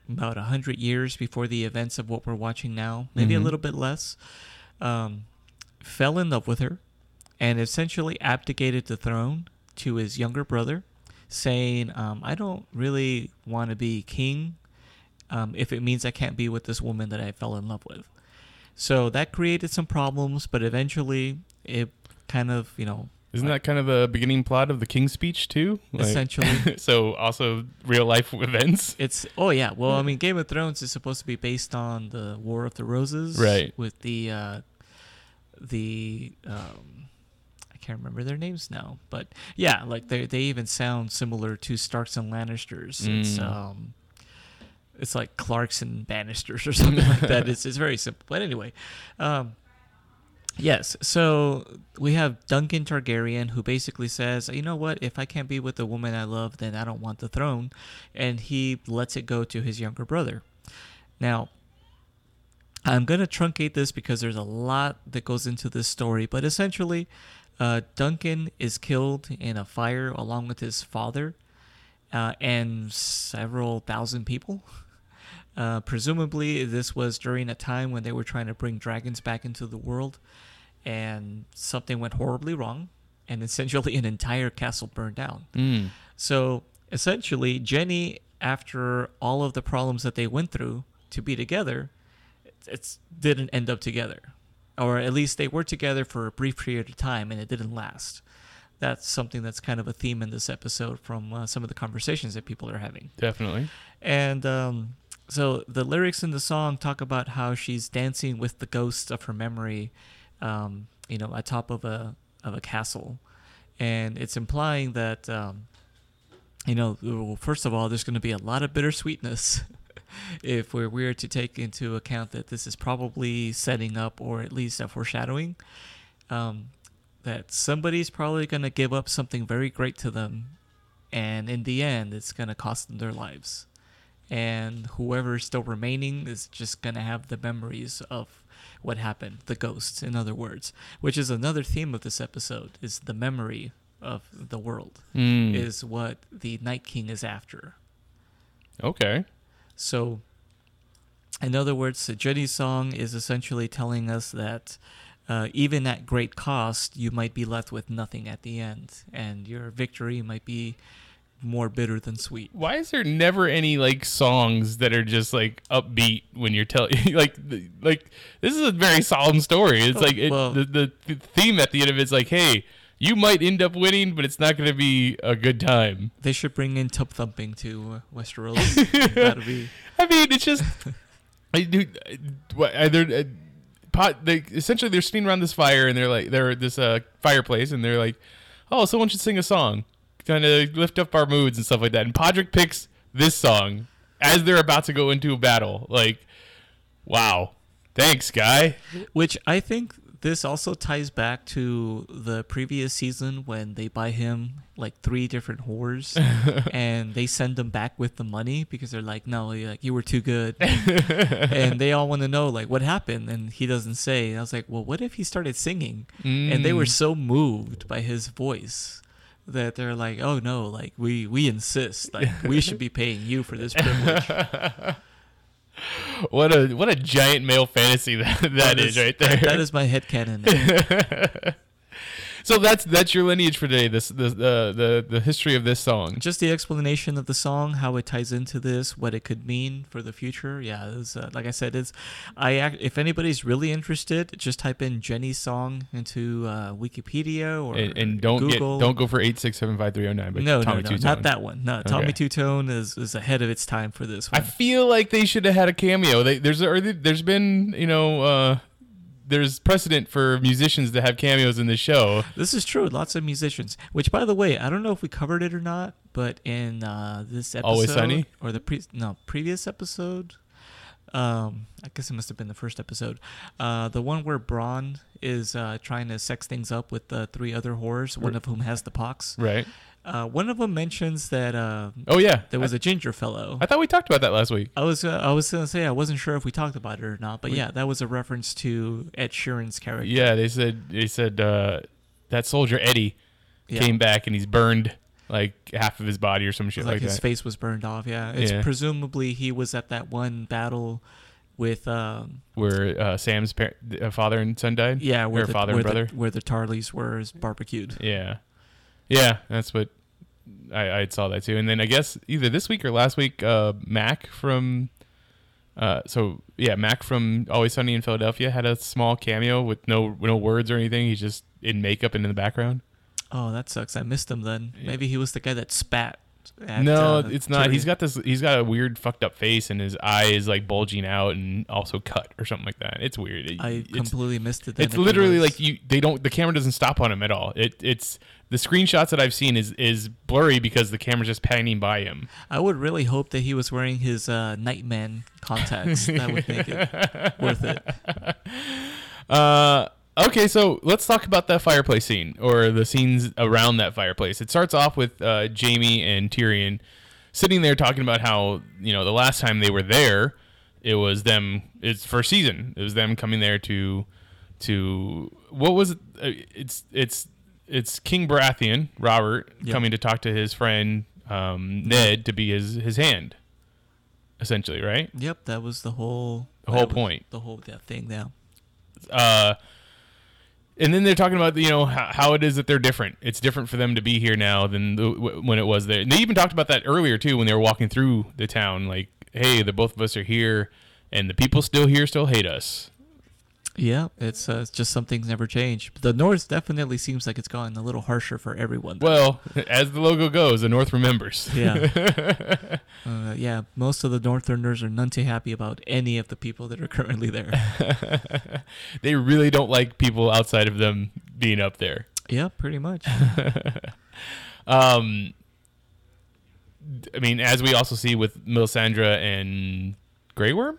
about 100 years before the events of what we're watching now, maybe a little bit less, fell in love with her and essentially abdicated the throne to his younger brother, saying, I don't really want to be king if it means I can't be with this woman that I fell in love with. So that created some problems, but eventually it kind of, you know... Isn't that kind of the beginning plot of the King's Speech, too? Essentially. So also real-life events? Oh, yeah. Well, I mean, Game of Thrones is supposed to be based on the War of the Roses. Right. With the I can't remember their names now. But, yeah, like they even sound similar to Starks and Lannisters. It's like Clarks and Bannisters or something like that. It's very simple. But anyway... Yes, so we have Duncan Targaryen, who basically says, you know what, if I can't be with the woman I love, then I don't want the throne, and he lets it go to his younger brother. Now, I'm going to truncate this because there's a lot that goes into this story, but essentially, Duncan is killed in a fire along with his father and several thousand people. Presumably this was during a time when they were trying to bring dragons back into the world, and something went horribly wrong, and essentially an entire castle burned down. So essentially Jenny, after all of the problems that they went through to be together, it didn't end up together, or at least they were together for a brief period of time and it didn't last. That's something that's kind of a theme in this episode from some of the conversations that people are having. Definitely. And so the lyrics in the song talk about how she's dancing with the ghosts of her memory, atop of a castle, and it's implying that, first of all, there's going to be a lot of bittersweetness if we're to take into account that this is probably setting up, or at least a foreshadowing, that somebody's probably going to give up something very great to them, and in the end, it's going to cost them their lives. And whoever is still remaining is just going to have the memories of what happened, the ghosts, in other words, which is another theme of this episode, is the memory of the world, is what the Night King is after. Okay. So, in other words, Jenny's song is essentially telling us that even at great cost, you might be left with nothing at the end, and your victory might be more bitter than sweet. Why is there never any songs that are just upbeat when you're telling like this is a very solemn story? It's the theme at the end of it's hey, you might end up winning, but it's not going to be a good time. They should bring in tub thumping to Westeros. That'll be. I mean, it's just essentially they're sitting around this fire and they're this fireplace and they're like, oh, someone should sing a song, trying to lift up our moods and stuff like that. And Podrick picks this song as they're about to go into a battle. Wow. Thanks, guy. Which I think this also ties back to the previous season when they buy him 3 different whores and they send them back with the money because they're you were too good. And they all want to know what happened, and he doesn't say. And I was well, what if he started singing? And they were so moved by his voice that they're oh no, we insist, we should be paying you for this privilege. What a giant male fantasy that is right there. That is my headcanon. So that's your lineage for today. The history of this song. Just the explanation of the song, how it ties into this, what it could mean for the future. Yeah, like I said, if anybody's really interested, just type in Jenny's song into Wikipedia or and don't Google. Don't go for 86753009. But no, not that one. No, okay. Tommy Two Tone is ahead of its time for this one. I feel like they should have had a cameo. There's been there's precedent for musicians to have cameos in the show. This is true. Lots of musicians. Which, by the way, I don't know if we covered it or not, but in this episode, Always Sunny, or the previous episode, I guess it must have been the first episode, the one where Bronn is trying to sex things up with the 3 other whores, one of whom has the pox. Right. One of them mentions that. Oh yeah, there was a ginger fellow. I thought we talked about that last week. I was gonna say I wasn't sure if we talked about it or not, but yeah, that was a reference to Ed Sheeran's character. Yeah, they said that soldier Eddie came back and he's burned half of his body or some shit like that. His face was burned off. Yeah, presumably he was at that one battle with where Sam's father and son died. Yeah, where the, father and brother, where the Tarleys were barbecued. Yeah, yeah, that's what I saw that too. And then I guess either this week or last week, Mac from Mac from Always Sunny in Philadelphia had a small cameo with no words or anything. He's just in makeup and in the background. Oh, that sucks. I missed him then. Yeah. Maybe he was the guy that spat. It's not. Tyrion. He's got a weird fucked up face, and his eye is like bulging out, and also cut or something like that. It's weird. I completely missed it. It's literally like the camera doesn't stop on him at all. It's the screenshots that I've seen is blurry because the camera's just panning by him. I would really hope that he was wearing his Nightman contacts. That would make it worth it. Okay, so let's talk about that fireplace scene, or the scenes around that fireplace. It starts off with Jamie and Tyrion sitting there talking about how, the last time they were there, it's first season. It was them coming there to what was it? It's King Baratheon, Robert, coming to talk to his friend Ned to be his hand, essentially, right? Yep, that was the whole point. The whole thing now. And then they're talking about, how it is that they're different. It's different for them to be here now than when it was there. And they even talked about that earlier, too, when they were walking through the town. Like, hey, the both of us are here, and the people still here still hate us. Yeah, it's just something's never changed. But the North definitely seems like it's gotten a little harsher for everyone. Though. Well, as the logo goes, the North remembers. Yeah. Most of the Northerners are none too happy about any of the people that are currently there. They really don't like people outside of them being up there. Yeah, pretty much. As we also see with Melisandre and Grey Worm?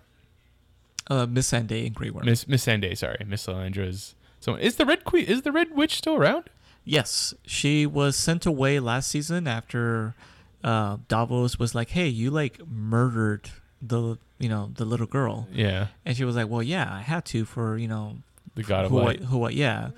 Miss Sandé and Grey Worm. Miss Sandé, sorry. Miss Melisandre's someone. Is the Red Queen? Is the Red Witch still around? Yes, she was sent away last season after Davos was like, "Hey, you murdered the little girl." Yeah. And she was like, "Well, yeah, I had to for the God of Light."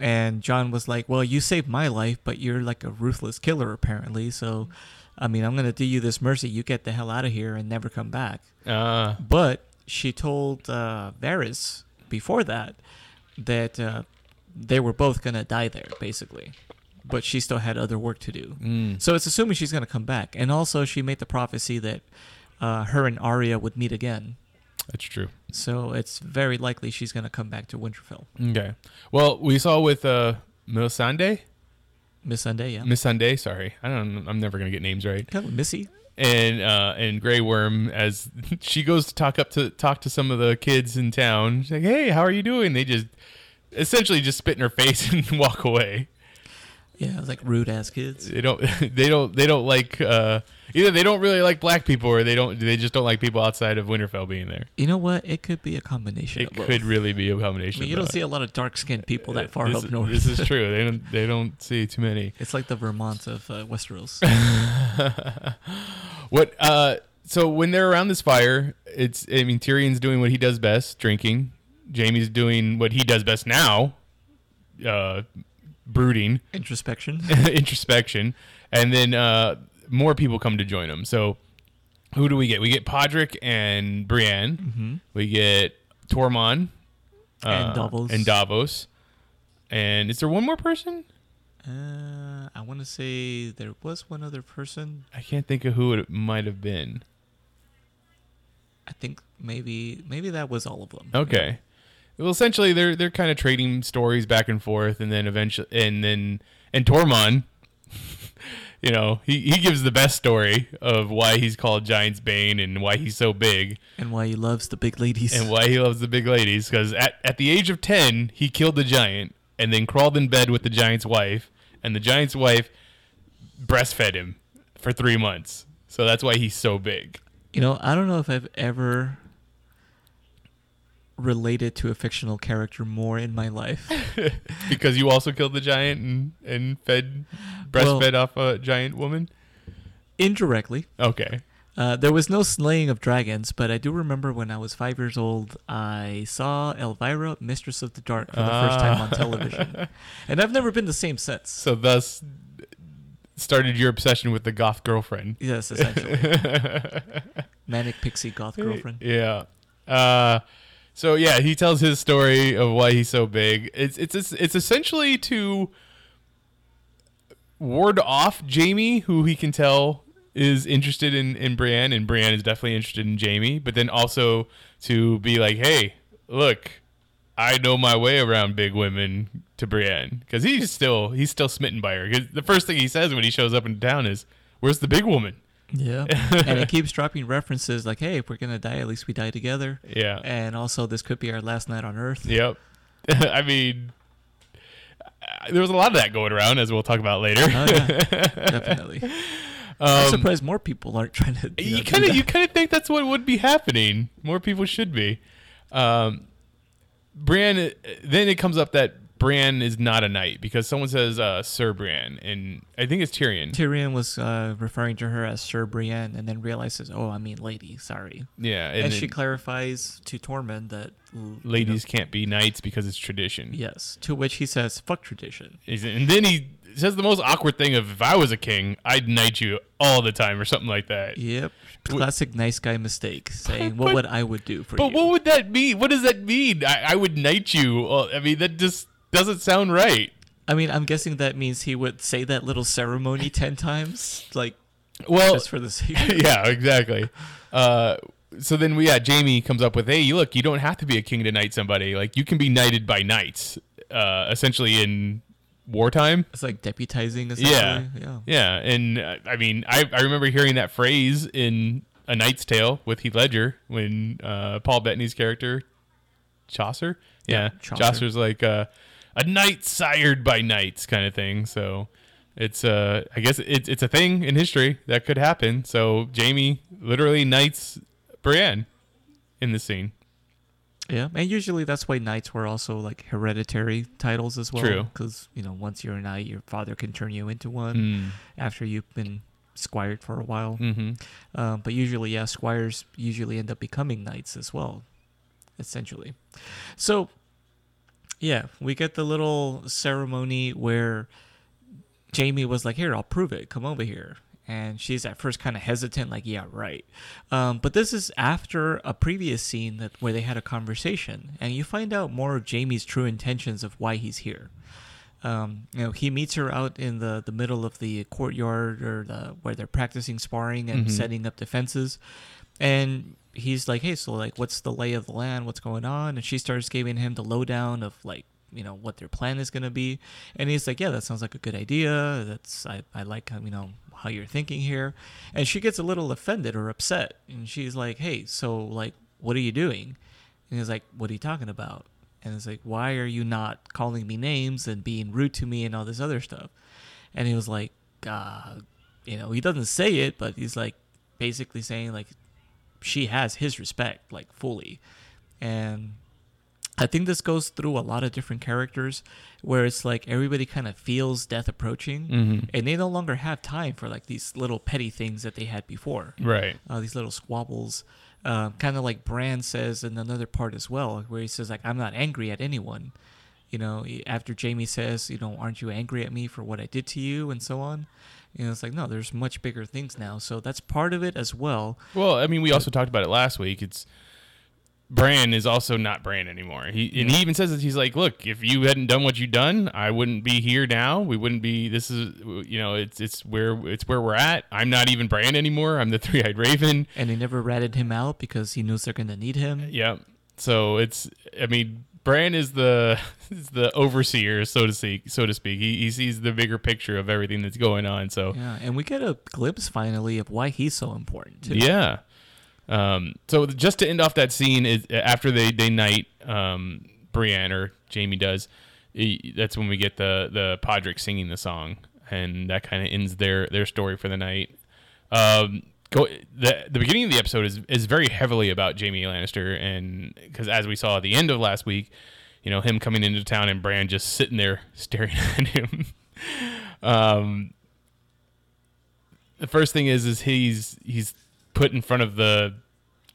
And Jon was like, "Well, you saved my life, but you're like a ruthless killer apparently, so I'm gonna do you this mercy. You get the hell out of here and never come back." But she told Varys before that they were both going to die there, basically. But she still had other work to do. Mm. So it's assuming she's going to come back. And also she made the prophecy that her and Arya would meet again. That's true. So it's very likely she's going to come back to Winterfell. Okay. Well, we saw with Melisandre. Missandei, sorry. I'm never going to get names right. Kind of Missy. And Grey Worm, as she goes to talk to some of the kids in town. She's like, "Hey, how are you doing?" They just essentially just spit in her face and walk away. Yeah, it was like rude ass kids. They don't like either. They don't really like black people, or they just don't like people outside of Winterfell being there. You know what? It could be a combination. It could really be a combination. You don't see a lot of dark skinned people that far up north. This is true. They don't see too many. It's like the Vermont of Westeros. What? So when they're around this fire, Tyrion's doing what he does best, drinking. Jaime's doing what he does best now, brooding, introspection, and then more people come to join them. So who do we get? We get Podrick and Brienne. Mm-hmm. We get Tormund and Davos. And is there one more person? I want to say there was one other person. I can't think of who it might have been. I think maybe that was all of them. Okay. Yeah. Well, essentially, they're kind of trading stories back and forth, and then eventually, and Tormund, he gives the best story of why he's called Giant's Bane and why he's so big, and why he loves the big ladies, because at the age of 10, he killed the giant and then crawled in bed with the giant's wife, and the giant's wife breastfed him for 3 months, so that's why he's so big. I don't know if I've ever related to a fictional character more in my life. Because you also killed the giant and breastfed off a giant woman? Indirectly. Okay. There was no slaying of dragons, but I do remember when I was 5 years old, I saw Elvira, Mistress of the Dark, for the first time on television. And I've never been the same since. So thus started your obsession with the goth girlfriend. Yes, essentially. Manic pixie goth girlfriend. Yeah. So yeah, he tells his story of why he's so big. It's essentially to ward off Jamie, who he can tell is interested in Brienne, and Brienne is definitely interested in Jamie, but then also to be like, hey, look, I know my way around big women, to Brienne, because he's still smitten by her. 'Cause the first thing he says when he shows up in town is, "Where's the big woman?" Yeah, and it keeps dropping references like, hey, if we're gonna die, at least we die together. Yeah, and also this could be our last night on Earth. Yep. I mean, there was a lot of that going around, as we'll talk about later. Oh yeah, definitely. I'm surprised more people aren't trying to. You kind of think that's what would be happening. More people should be. Brienne. Then it comes up that Bran is not a knight because someone says Sir Bran, and I think it's Tyrion. Tyrion was referring to her as Sir Brienne, and then realizes, oh, I mean lady, sorry. Yeah. And she clarifies to Tormund that ladies can't be knights because it's tradition. Yes. To which he says, fuck tradition. And then he says the most awkward thing of, if I was a king, I'd knight you all the time, or something like that. Yep. Classic nice guy mistake, saying what would I would do for you. But what would that mean? What does that mean? I would knight you. I mean, that just doesn't sound right. I mean, I'm guessing that means he would say that little ceremony 10 times, like, well, just for the sake of it. Yeah, exactly. So then Jamie comes up with, hey, look, you don't have to be a king to knight somebody. Like, you can be knighted by knights, essentially in wartime. It's like deputizing, essentially. Yeah. And I mean, I remember hearing that phrase in A Knight's Tale with Heath Ledger when Paul Bettany's character, Chaucer. Yeah, Chaucer's like, a knight sired by knights kind of thing. So it's I guess it's a thing in history that could happen. So Jamie literally knights Brienne in the scene. Yeah, and usually that's why knights were also like hereditary titles as well. True. Because, you know, once you're a knight, your father can turn you into one after you've been squired for a while. Mm-hmm. But usually, yeah, squires usually end up becoming knights as well, essentially. So yeah, we get the little ceremony where Jamie was like, here, I'll prove it. Come over here. And she's at first kind of hesitant, like, yeah, right. But this is after a previous scene where they had a conversation. And you find out more of Jamie's true intentions of why he's here. You know, he meets her out in the middle of the courtyard or where they're practicing sparring and setting up defenses. And he's like, hey, so, like, what's the lay of the land? What's going on? And she starts giving him the lowdown of, like, you know, what their plan is going to be. And he's like, yeah, that sounds like a good idea. I like how, you know, how you're thinking here. And she gets a little offended or upset. And she's like, hey, so, like, what are you doing? And he's like, what are you talking about? And it's like, why are you not calling me names and being rude to me and all this other stuff? And he was like, you know, he doesn't say it, but he's like basically saying, like, she has his respect, like, fully. And I think this goes through a lot of different characters where it's like everybody kind of feels death approaching and they no longer have time for, like, these little petty things that they had before. Right. These little squabbles, kind of like Bran says in another part as well, where he says, like, I'm not angry at anyone. You know, after Jamie says, you know, aren't you angry at me for what I did to you, and so on. You know, it's like, no, there's much bigger things now. So that's part of it as well. Well, I mean, we also talked about it last week. It's Bran is also not Bran anymore. He even says that he's like, look, if you hadn't done what you done, I wouldn't be here now. We wouldn't be. This is, you know, it's where we're at. I'm not even Bran anymore. I'm the Three-Eyed Raven. And they never ratted him out because he knows they're going to need him. Yeah. So it's, I mean, Bran is the overseer, so to speak. He sees the bigger picture of everything that's going on. So yeah, and we get a glimpse finally of why he's so important too. Yeah. So just to end off that scene is after they knight Brienne, or Jamie does. That's when we get the Podrick singing the song, and that kind of ends their story for the night. The beginning of the episode is very heavily about Jamie Lannister, and because as we saw at the end of last week, you know, him coming into town and Bran just sitting there staring at him. The first thing is he's put in front of the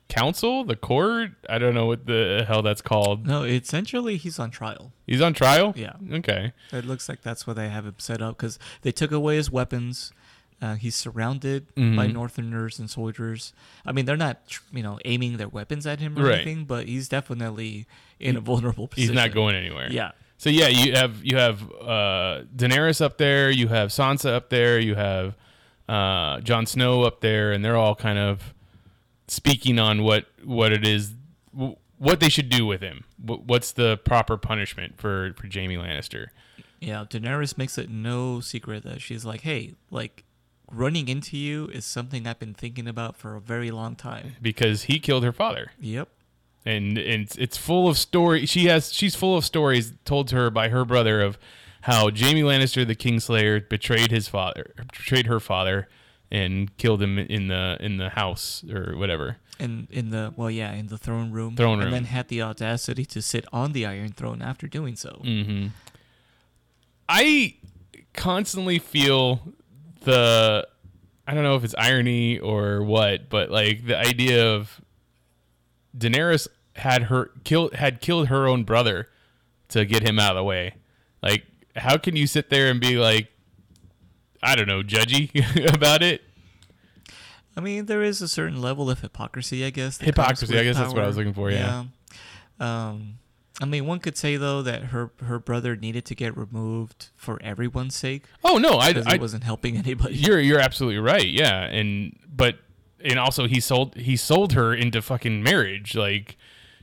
council, the court. I don't know what the hell that's called. No, essentially he's on trial. He's on trial? Yeah. Okay. It looks like that's what they have him set up, because they took away his weapons. He's surrounded by Northerners and soldiers. I mean, they're not, aiming their weapons at him or anything, but he's definitely in a vulnerable position. He's not going anywhere. Yeah. So yeah, you have Daenerys up there, you have Sansa up there, you have Jon Snow up there, and they're all kind of speaking on what it is, what they should do with him. What's the proper punishment for Jaime Lannister? Yeah, Daenerys makes it no secret that she's like, hey, like, running into you is something I've been thinking about for a very long time. Because he killed her father. Yep. And it's full of story. She's full of stories told to her by her brother of how Jaime Lannister, the Kingslayer, betrayed her father and killed him in the house or whatever. And in the throne room. And then had the audacity to sit on the Iron Throne after doing so. Mm-hmm. I constantly feel I don't know if it's irony or what, but like the idea of Daenerys had killed her own brother to get him out of the way. Like, how can you sit there and be like, I don't know, judgy about it? I mean, there is a certain level of hypocrisy, I guess. That's what I was looking for. Yeah. I mean, one could say though that her brother needed to get removed for everyone's sake. Oh no, I wasn't helping anybody. You're absolutely right. Yeah, and also he sold her into fucking marriage. Like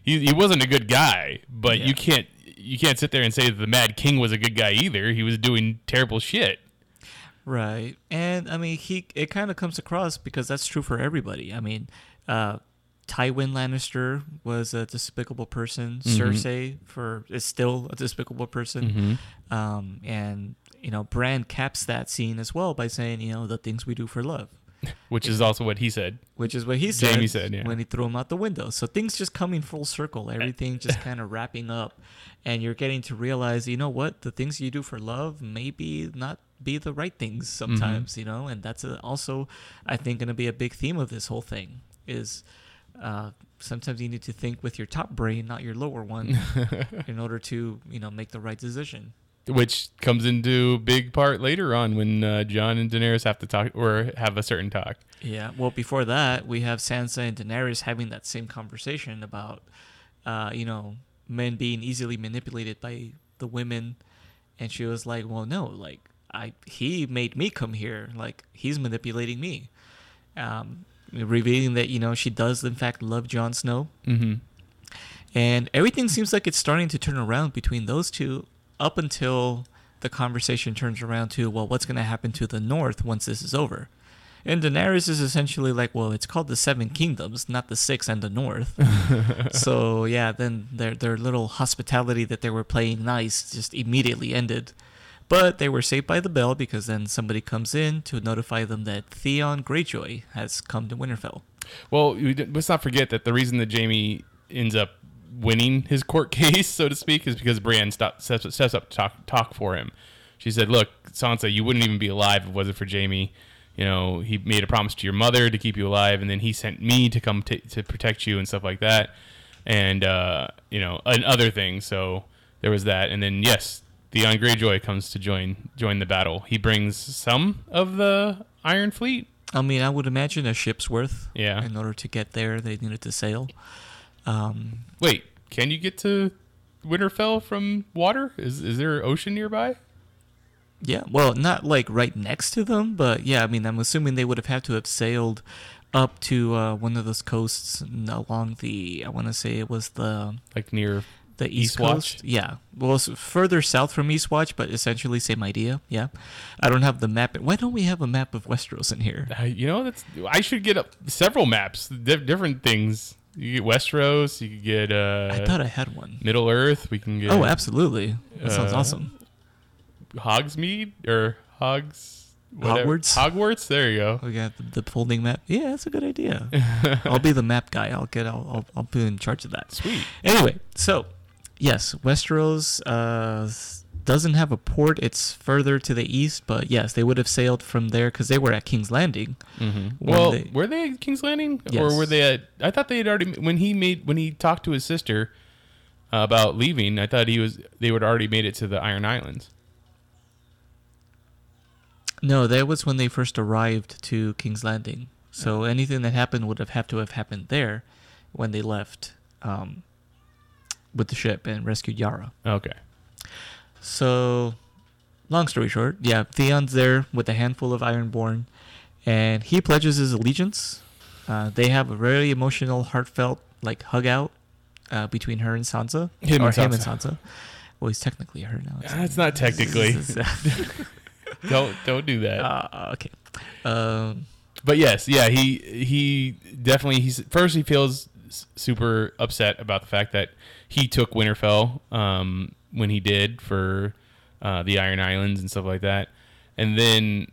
he wasn't a good guy, but you can't sit there and say that the Mad King was a good guy either. He was doing terrible shit. Right, and I mean it kind of comes across because that's true for everybody. I mean, Tywin Lannister was a despicable person. Mm-hmm. Cersei is still a despicable person. Mm-hmm. And, Bran caps that scene as well by saying, the things we do for love. Which is also what he said. Which is what he said. Jaime said, yeah. When he threw him out the window. So things just coming full circle. Everything just kind of wrapping up. And you're getting to realize, you know what? The things you do for love maybe not be the right things sometimes, mm-hmm. And that's also, I think, going to be a big theme of this whole thing is... sometimes you need to think with your top brain, not your lower one, in order to, make the right decision. Which comes into big part later on when Jon and Daenerys have to talk or have a certain talk. Yeah. Well, before that, we have Sansa and Daenerys having that same conversation about, men being easily manipulated by the women. And she was like, well, no, like he made me come here. Like he's manipulating me. Revealing that she does in fact love Jon Snow, mm-hmm. and everything seems like it's starting to turn around between those two up until the conversation turns around to, well, what's going to happen to the North once this is over? And Daenerys is essentially like, well, it's called the Seven Kingdoms, not the Six and the North. So yeah, then their little hospitality that they were playing nice just immediately ended. But they were saved by the bell because then somebody comes in to notify them that Theon Greyjoy has come to Winterfell. Well, let's not forget that the reason that Jaime ends up winning his court case, so to speak, is because Brienne steps up to talk for him. She said, look, Sansa, you wouldn't even be alive if it wasn't for Jaime. He made a promise to your mother to keep you alive, and then he sent me to come to protect you and stuff like that. And, and other things. So there was that. And then, yes... Theon Greyjoy comes to join the battle. He brings some of the Iron Fleet. I mean, I would imagine a ship's worth. Yeah. In order to get there, they needed to sail. Wait, can you get to Winterfell from water? Is there ocean nearby? Yeah, well, not like right next to them, but yeah, I mean, I'm assuming they would have had to have sailed up to one of those coasts along the, I want to say it was the... Like near... The Eastwatch? Yeah. Well, it's further south from Eastwatch, but essentially same idea. Yeah. I don't have the map. Why don't we have a map of Westeros in here? I should get several maps, different things. You get Westeros, you could get... I thought I had one. Middle Earth, we can get... Oh, absolutely. That sounds awesome. Hogsmeade or Hogwarts? Hogwarts, there you go. We got the folding map. Yeah, that's a good idea. I'll be the map guy. I'll be in charge of that. Sweet. Anyway, so... Yes, Westeros doesn't have a port. It's further to the east, but yes, they would have sailed from there because they were at King's Landing. Mm-hmm. Well, were they at King's Landing, yes. Or were they at? I thought they had already when he talked to his sister about leaving. I thought they would already made it to the Iron Islands. No, that was when they first arrived to King's Landing. So anything that happened would have had to have happened there when they left with the ship and rescued Yara. Okay. So long story short, yeah, Theon's there with a handful of Ironborn, and he pledges his allegiance. They have a very emotional, heartfelt, like, hug out between her and Sansa. Him and Sansa. Well, he's technically her now. It's not technically. Don't do that. Okay. But yes, yeah, he definitely, he feels super upset about the fact that he took Winterfell when he did for the Iron Islands and stuff like that. And then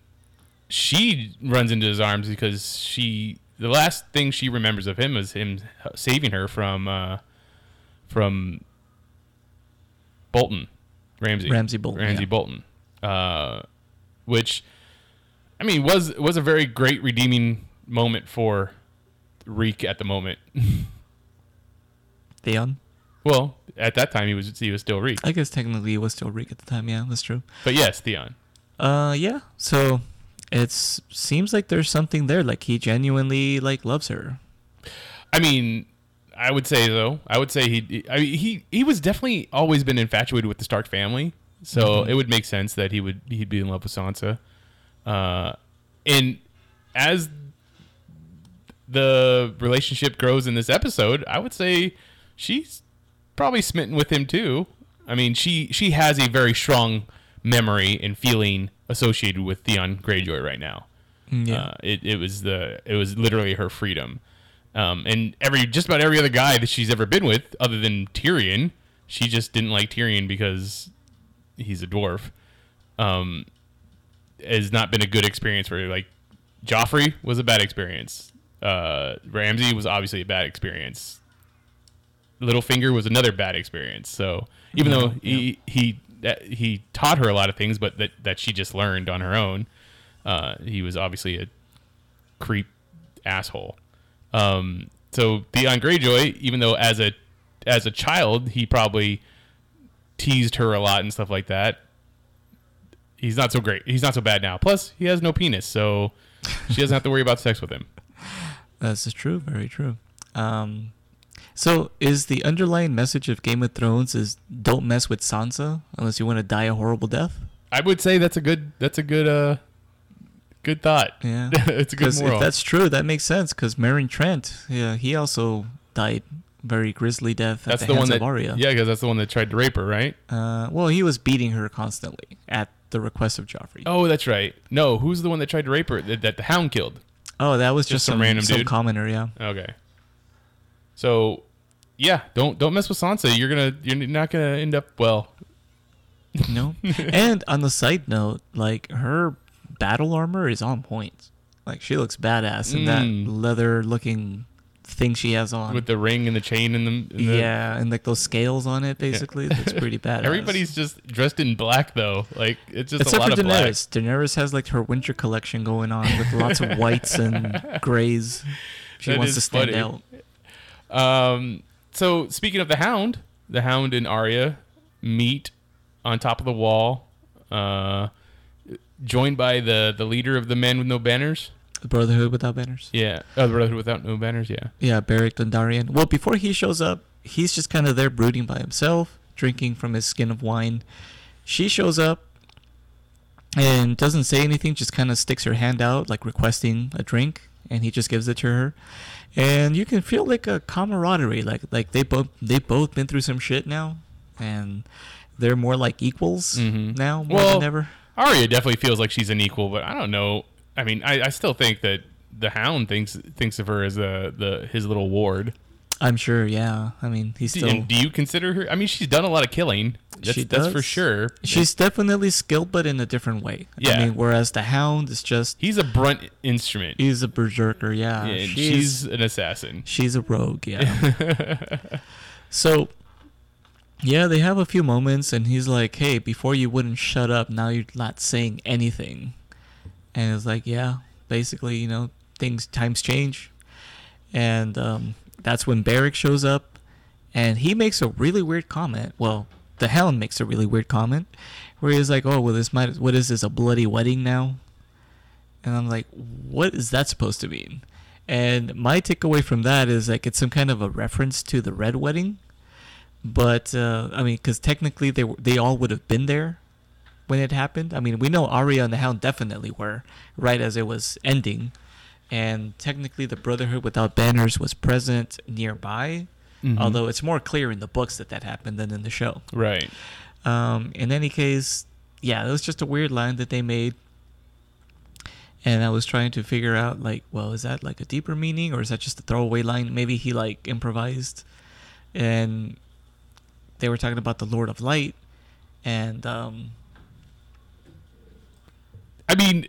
she runs into his arms because the last thing she remembers of him is him saving her from Bolton, Ramsay Bolton. Which, I mean, was a very great redeeming moment for Reek at the moment. Theon? Well, at that time he was still Reek. I guess technically he was still Reek at the time, yeah, that's true. But yes, Theon. Yeah. So it seems like there's something there, like he genuinely like loves her. I mean, I would say though. I would say he was definitely always been infatuated with the Stark family. So It would make sense that he'd be in love with Sansa. And as the relationship grows in this episode, I would say she's probably smitten with him too. I mean, she has a very strong memory and feeling associated with Theon Greyjoy right now. Yeah. It was literally her freedom. And just about every other guy that she's ever been with, other than Tyrion, she just didn't like Tyrion because he's a dwarf. Has not been a good experience for her. Like, Joffrey was a bad experience. Ramsay was obviously a bad experience. Littlefinger was another bad experience. So even though he taught her a lot of things, but that she just learned on her own, he was obviously a creep asshole. So Theon Greyjoy, even though as a child he probably teased her a lot and stuff like that, he's not so great. He's not so bad now. Plus, he has no penis, so she doesn't have to worry about sex with him. That's true. Very true. So is the underlying message of Game of Thrones is don't mess with Sansa unless you want to die a horrible death? I would say that's a good thought. Yeah. It's a good moral. If that's true, that makes sense, because Meryn Trant, he also died very grisly death at the hands of Arya. Yeah, because that's the one that tried to rape her, right? Well, he was beating her constantly at the request of Joffrey. Oh, that's right. No, who's the one that tried to rape her that the Hound killed? Oh, that was just some random dude? Some commoner, yeah. Okay. So, yeah, don't mess with Sansa. You're not gonna end up well. No. And on the side note, like, her battle armor is on point. Like, she looks badass in that leather-looking thing she has on with the ring and the chain and like those scales on it, basically. It looks pretty badass. Everybody's just dressed in black though, like it's just except a lot for of Daenerys. Black. Daenerys has like her winter collection going on with lots of whites and grays. She wants to stand funny. Out. So speaking of the Hound and Arya meet on top of the wall, joined by the leader of the men with no banners. The Brotherhood Without Banners? Yeah. Oh, the Brotherhood Without No Banners, yeah. Yeah, Beric Dondarrion. Well, before he shows up, he's just kind of there brooding by himself, drinking from his skin of wine. She shows up and doesn't say anything, just kind of sticks her hand out, like requesting a drink, and he just gives it to her. And you can feel like a camaraderie, like they've both been through some shit now, and they're more like equals now than ever. Arya definitely feels like she's an equal, but I don't know. I mean, I still think that the Hound thinks of her as his little ward. I'm sure, yeah. I mean, he's still... And do you consider her... I mean, she's done a lot of killing. That's for sure. She's definitely skilled, but in a different way. Yeah. I mean, whereas the Hound is just... He's a brunt instrument. He's a berserker, yeah. And she's an assassin. She's a rogue, yeah. So, yeah, they have a few moments, and he's like, hey, before you wouldn't shut up, now you're not saying anything. And it's like, yeah, basically, you know, times change. And that's when Beric shows up, and he makes a really weird comment. Well, the Hound makes a really weird comment where he's like, oh, well, what is this, a bloody wedding now? And I'm like, what is that supposed to mean? And my takeaway from that is like it's some kind of a reference to the Red Wedding. But, I mean, because technically they all would have been there when it happened. I mean, we know Arya and the Hound definitely were, right as it was ending. And technically the Brotherhood Without Banners was present nearby. Mm-hmm. Although it's more clear in the books that happened than in the show. Right. In any case, yeah, it was just a weird line that they made. And I was trying to figure out, like, well, is that like a deeper meaning or is that just a throwaway line? Maybe he like improvised. And they were talking about the Lord of Light. And I mean,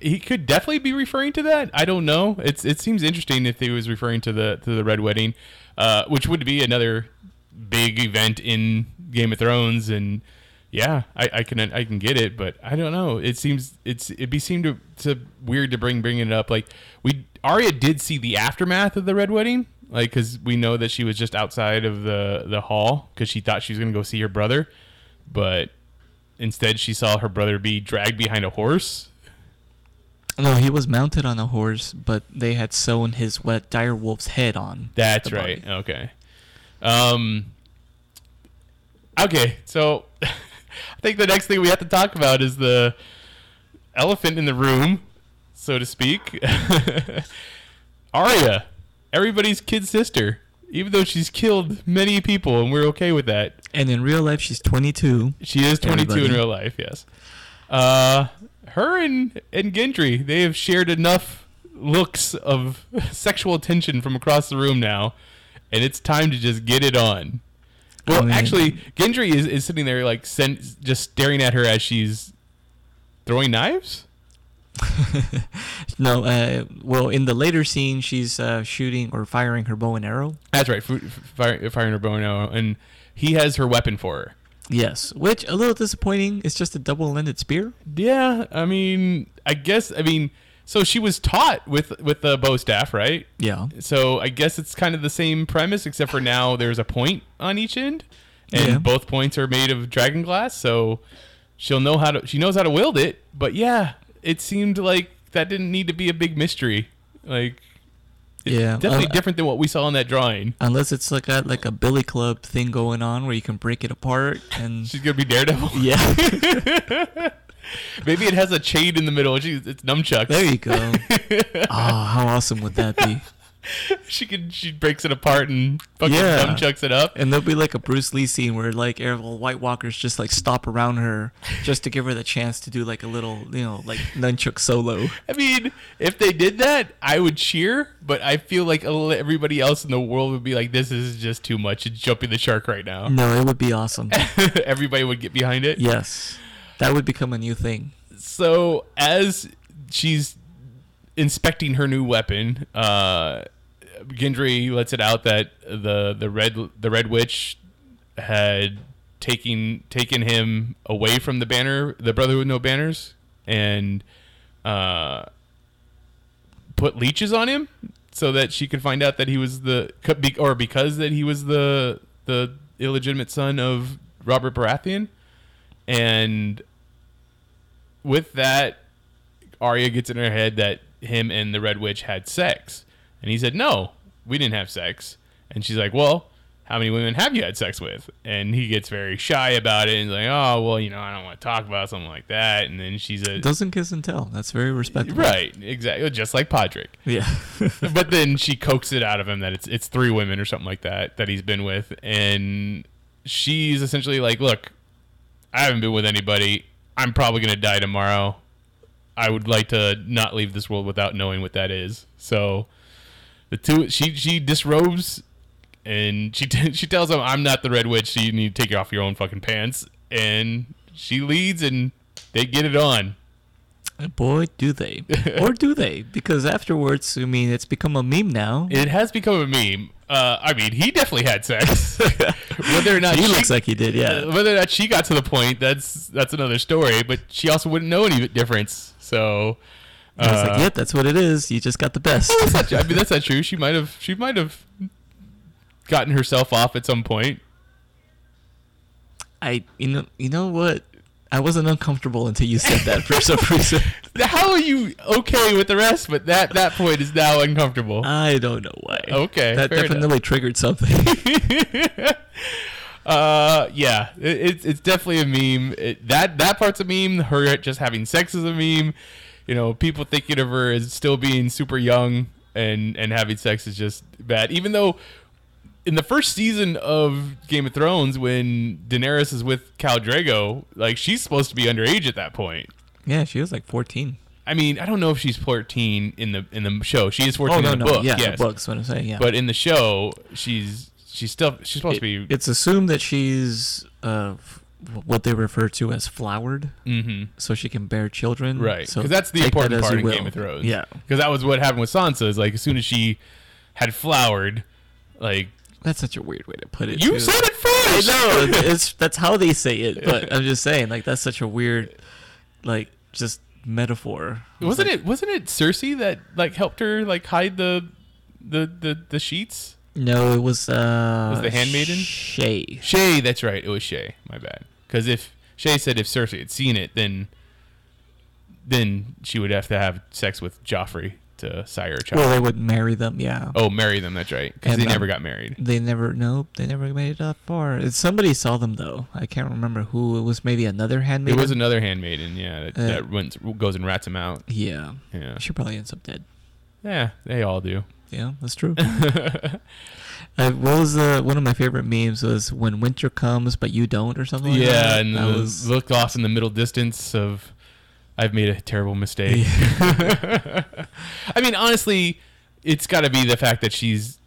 he could definitely be referring to that. I don't know. It seems interesting if he was referring to the Red Wedding, which would be another big event in Game of Thrones. And yeah, I can get it, but I don't know. It seems it'd be weird to bring it up. Like Arya did see the aftermath of the Red Wedding, like because we know that she was just outside of the hall because she thought she was gonna go see her brother, but instead she saw her brother be dragged behind a horse. No, he was mounted on a horse, but they had sewn his wet direwolf's head on. That's right. Body. Okay. Okay, so I think the next thing we have to talk about is the elephant in the room, so to speak. Arya, everybody's kid sister, even though she's killed many people, and we're okay with that. And in real life, she's 22. She is 22 in real life, yes. Her and Gendry, they have shared enough looks of sexual tension from across the room now, and it's time to just get it on. Well, I mean, actually, Gendry is sitting there like just staring at her as she's throwing knives? No, well, in the later scene, she's shooting or firing her bow and arrow. That's right, firing her bow and arrow, and he has her weapon for her. Yes, which a little disappointing. It's just a double-ended spear. Yeah, so she was taught with the bow staff, right? Yeah. So I guess it's kind of the same premise, except for now there's a point on each end, and both points are made of dragon glass. So she knows how to wield it. But yeah, it seemed like that didn't need to be a big mystery. Like, definitely different than what we saw in that drawing. Unless it's like a billy club thing going on where you can break it apart and she's gonna be Daredevil. Yeah. Maybe it has a chain in the middle. It's nunchucks. There you go. Oh, how awesome would that be? She breaks it apart and fucking nunchucks it up. And there'll be like a Bruce Lee scene where like White Walkers just like stop around her just to give her the chance to do like a little, like nunchuck solo. I mean, if they did that, I would cheer, but I feel like everybody else in the world would be like, this is just too much. It's jumping the shark right now. No, it would be awesome. Everybody would get behind it. Yes. That would become a new thing. So as she's inspecting her new weapon, Gendry lets it out that the Red Witch had taken him away from the banner, the Brotherhood No Banners, and put leeches on him so that she could find out that he was the illegitimate son of Robert Baratheon. And with that, Arya gets in her head that him and the Red Witch had sex. And he said, no, we didn't have sex. And she's like, well, how many women have you had sex with? And he gets very shy about it. And he's like, oh, well, I don't want to talk about something like that. And then she's a... doesn't kiss and tell. That's very respectable. Right. Exactly. Just like Podrick. Yeah. But then she coaxed it out of him that it's 3 women or something like that he's been with. And she's essentially like, look, I haven't been with anybody. I'm probably going to die tomorrow. I would like to not leave this world without knowing what that is. So she disrobes and she tells him, I'm not the Red Witch, so you need to take off your own fucking pants. And she leads and they get it on. Boy, do they. Or do they? Because afterwards, I mean, it's become a meme now. It has become a meme. I mean, he definitely had sex. Whether or not she looks like he did, yeah. Whether or not she got to the point, that's another story. But she also wouldn't know any difference. So I was like, "Yep, that's what it is. You just got the best." Well, that's not true. She might have gotten herself off at some point. I, you know what? I wasn't uncomfortable until you said that for some reason. How are you okay with the rest, but that point is now uncomfortable? I don't know why. Okay, that definitely triggered something. Yeah, it's definitely a meme. That part's a meme. Her just having sex is a meme. You know, people thinking of her as still being super young and having sex is just bad. Even though in the first season of Game of Thrones, when Daenerys is with Khal Drogo, like, she's supposed to be underage at that point. Yeah, she was like 14. I mean, I don't know if she's 14 in the show. She is 14 in the book. Yeah, yes. The book's what I'm saying. Yeah. But in the show, she's supposed to be. It's assumed that she's what they refer to as flowered, mm-hmm. so she can bear children. Right. So that's the important part in Game of Thrones. Yeah. Because that was what happened with Sansa. Is like as soon as she had flowered, like. That's such a weird way to put it. You said it first. I know. That's how they say it. But I'm just saying, like, that's such a weird, like, just metaphor. Wasn't it Cersei that like helped her like hide the sheets? No, it was the handmaiden Shay. Shay, that's right. It was Shay. My bad. Because if Shay said if Cersei had seen it, then she would have to have sex with Joffrey to sire a child. Well, they would marry them, yeah. Oh, marry them, that's right. Because they never got married. They never made it that far. Somebody saw them, though. I can't remember who. It was maybe another handmaiden. It was another handmaiden, yeah. That goes and rats them out. Yeah. Yeah. She probably ends up dead. Yeah, they all do. Yeah, that's true. One of my favorite memes was when winter comes, but you don't, or something like that. Yeah, and look off in the middle distance of... I've made a terrible mistake. Yeah. I mean, honestly, it's got to be the fact that she's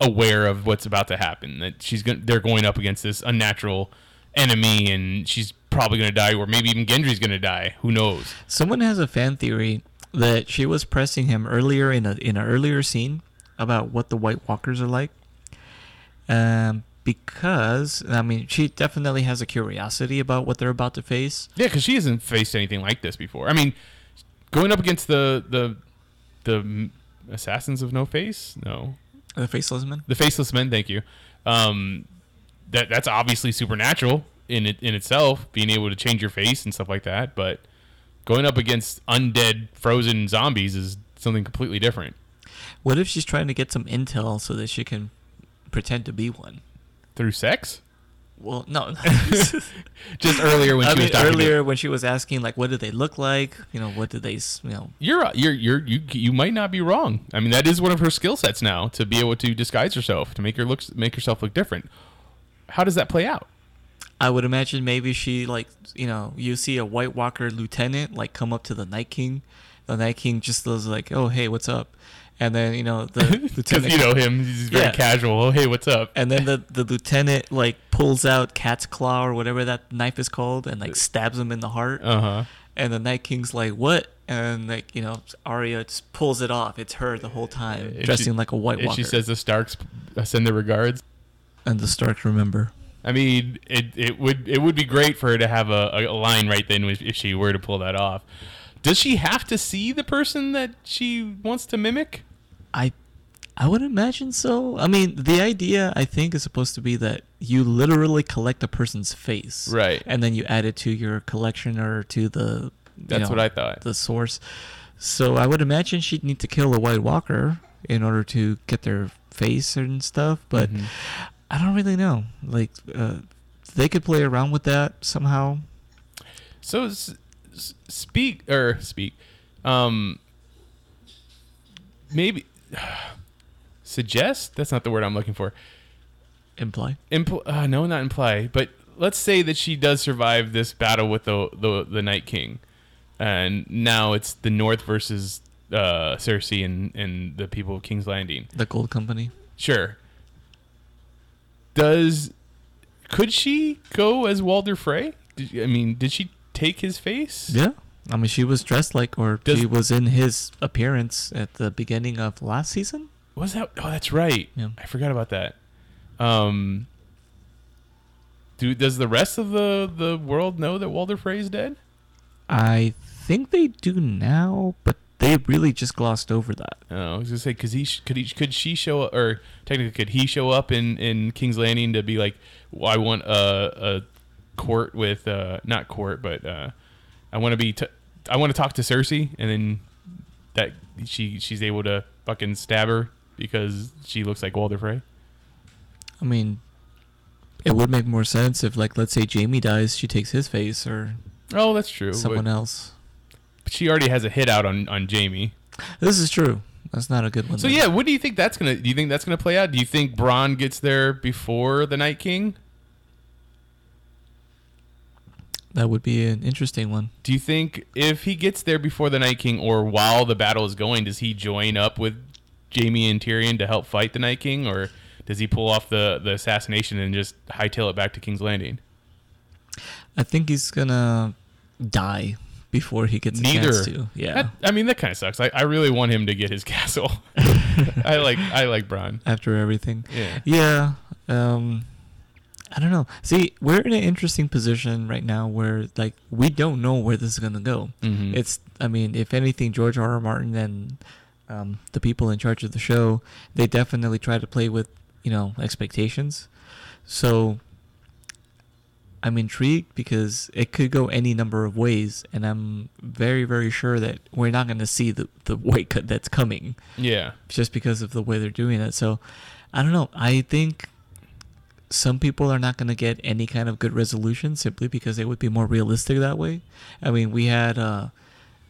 aware of what's about to happen. That they're going up against this unnatural enemy, and she's probably going to die, or maybe even Gendry's going to die. Who knows? Someone has a fan theory that she was pressing him earlier in an earlier scene about what the White Walkers are like. Because, I mean, she definitely has a curiosity about what they're about to face. Yeah, because she hasn't faced anything like this before. I mean, going up against the assassins of No Face? No. The Faceless Men? The Faceless Men, thank you. That's obviously supernatural in itself, being able to change your face and stuff like that. But going up against undead, frozen zombies is something completely different. What if she's trying to get some intel so that she can pretend to be one? Through sex? Well, no. Just earlier when she was talking. Earlier when she was asking, like, what do they look like? You know, what do they? You know, you might not be wrong. I mean, that is one of her skill sets now, to be able to disguise herself, to make herself look different. How does that play out? I would imagine maybe she, like, you know, you see a White Walker lieutenant like come up to the Night King. The Night King just was like, "Oh, hey, what's up?" And then, you know, the lieutenant... you know him. He's very casual. Oh, hey, what's up? And then the lieutenant, like, pulls out Cat's Claw or whatever that knife is called and, like, stabs him in the heart. Uh-huh. And the Night King's like, what? And, like, you know, Arya just pulls it off. It's her the whole time, dressing like a White Walker. She says the Starks send their regards. And the Starks remember. I mean, it would be great for her to have a line right then if she were to pull that off. Does she have to see the person that she wants to mimic? I would imagine so. I mean, the idea, I think, is supposed to be that you literally collect a person's face. Right. And then you add it to your collection or to the... That's what I thought. The source. So I would imagine she'd need to kill a White Walker in order to get their face and stuff. But mm-hmm. I don't really know. Like, they could play around with that somehow. So maybe... suggest? That's not the word I'm looking for. Imply? No, not imply. But let's say that she does survive this battle with the Night King, and now it's the North versus Cersei and the people of King's Landing. The Gold Company. Sure. Could she go as Walder Frey? Did she take his face? Yeah. I mean, she was dressed like, she was in his appearance at the beginning of last season. Was that? Oh, that's right. Yeah. I forgot about that. Does the rest of the world know that Walder Frey is dead? I think they do now, but they really just glossed over that. Oh, I was gonna say, because could she show up, or technically could he show up in King's Landing to be like, well, I want a court with not court, but I want to talk to Cersei, and then that she's able to fucking stab her because she looks like Walder Frey. I mean, it would make more sense if, like, let's say Jamie dies, she takes his face, or that's true. Someone else. But she already has a hit out on Jamie. This is true. That's not a good one. So though. Yeah, what do you think that's gonna? Do you think that's gonna play out? Do you think Bronn gets there before the Night King? That would be an interesting one. Do you think if he gets there before the Night King, or while the battle is going, does he join up with Jaime and Tyrion to help fight the Night King, or does he pull off the assassination and just hightail it back to King's Landing? I think he's gonna die before he gets a chance to. Yeah. That kind of sucks. I really want him to get his castle. I like Bronn. After everything. Yeah. I don't know. See, we're in an interesting position right now where, like, we don't know where this is going to go. Mm-hmm. It's, if anything, George R. R. Martin and the people in charge of the show, they definitely try to play with, expectations. So I'm intrigued because it could go any number of ways, and I'm very, very sure that we're not going to see the weight cut that's coming. Yeah. Just because of the way they're doing it. So I don't know. I think some people are not going to get any kind of good resolution simply because it would be more realistic that way. I mean, we had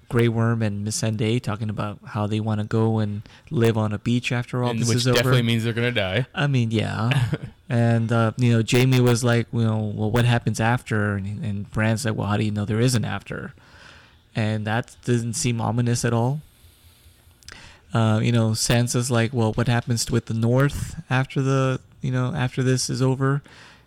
Grey Worm and Missandei talking about how they want to go and live on a beach after all and this is over. Which definitely means they're going to die. Yeah. And, Jaime was like, what happens after? And Bran's like, well, how do you know there is an after? And that doesn't seem ominous at all. Sansa's like, well, what happens with the North after after this is over?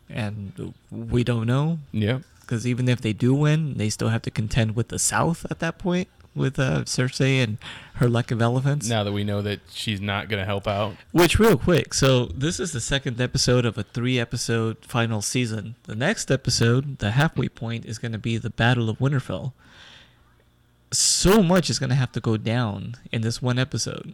And we don't know. Yeah. Because even if they do win, they still have to contend with the South at that point with Cersei and her lack of elephants. Now that we know that she's not going to help out. Which, real quick, so this is the second episode of a 3-episode final season. The next episode, the halfway point, is going to be the Battle of Winterfell. So much is going to have to go down in this one episode.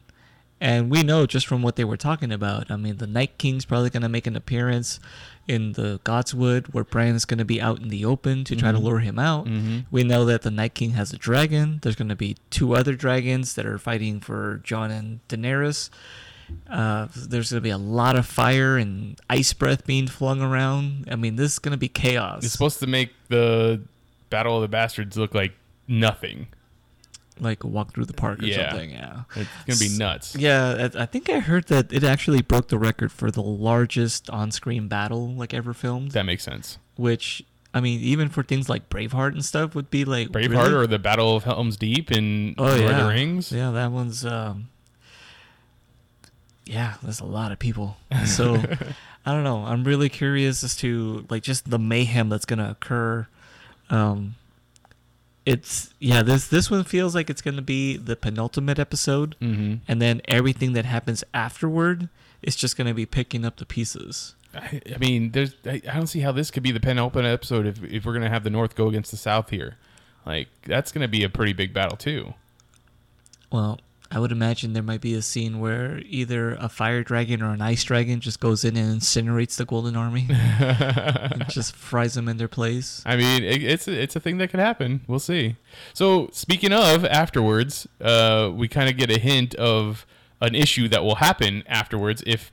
And we know just from what they were talking about. The Night King's probably going to make an appearance in the Godswood where Bran is going to be out in the open to try to lure him out. Mm-hmm. We know that the Night King has a dragon. There's going to be 2 other dragons that are fighting for Jon and Daenerys. There's going to be a lot of fire and ice breath being flung around. This is going to be chaos. It's supposed to make the Battle of the Bastards look like nothing. Like a walk through the park or something. Yeah, it's gonna be nuts. Yeah, I think I heard that it actually broke the record for the largest on-screen battle ever filmed. That makes sense. Which even for things like Braveheart and stuff would be like Braveheart, really? Or the Battle of Helm's Deep in Lord of the Rings. Yeah, that one's there's a lot of people. So I don't know. I'm really curious as to just the mayhem that's gonna occur. This one feels like it's going to be the penultimate episode, and then everything that happens afterward is just going to be picking up the pieces. I don't see how this could be the penultimate episode if we're going to have the North go against the South here. That's going to be a pretty big battle too. Well, I would imagine there might be a scene where either a fire dragon or an ice dragon just goes in and incinerates the Golden Army and just fries them in their place. It's a thing that could happen. We'll see. So, speaking of afterwards, we kind of get a hint of an issue that will happen afterwards if,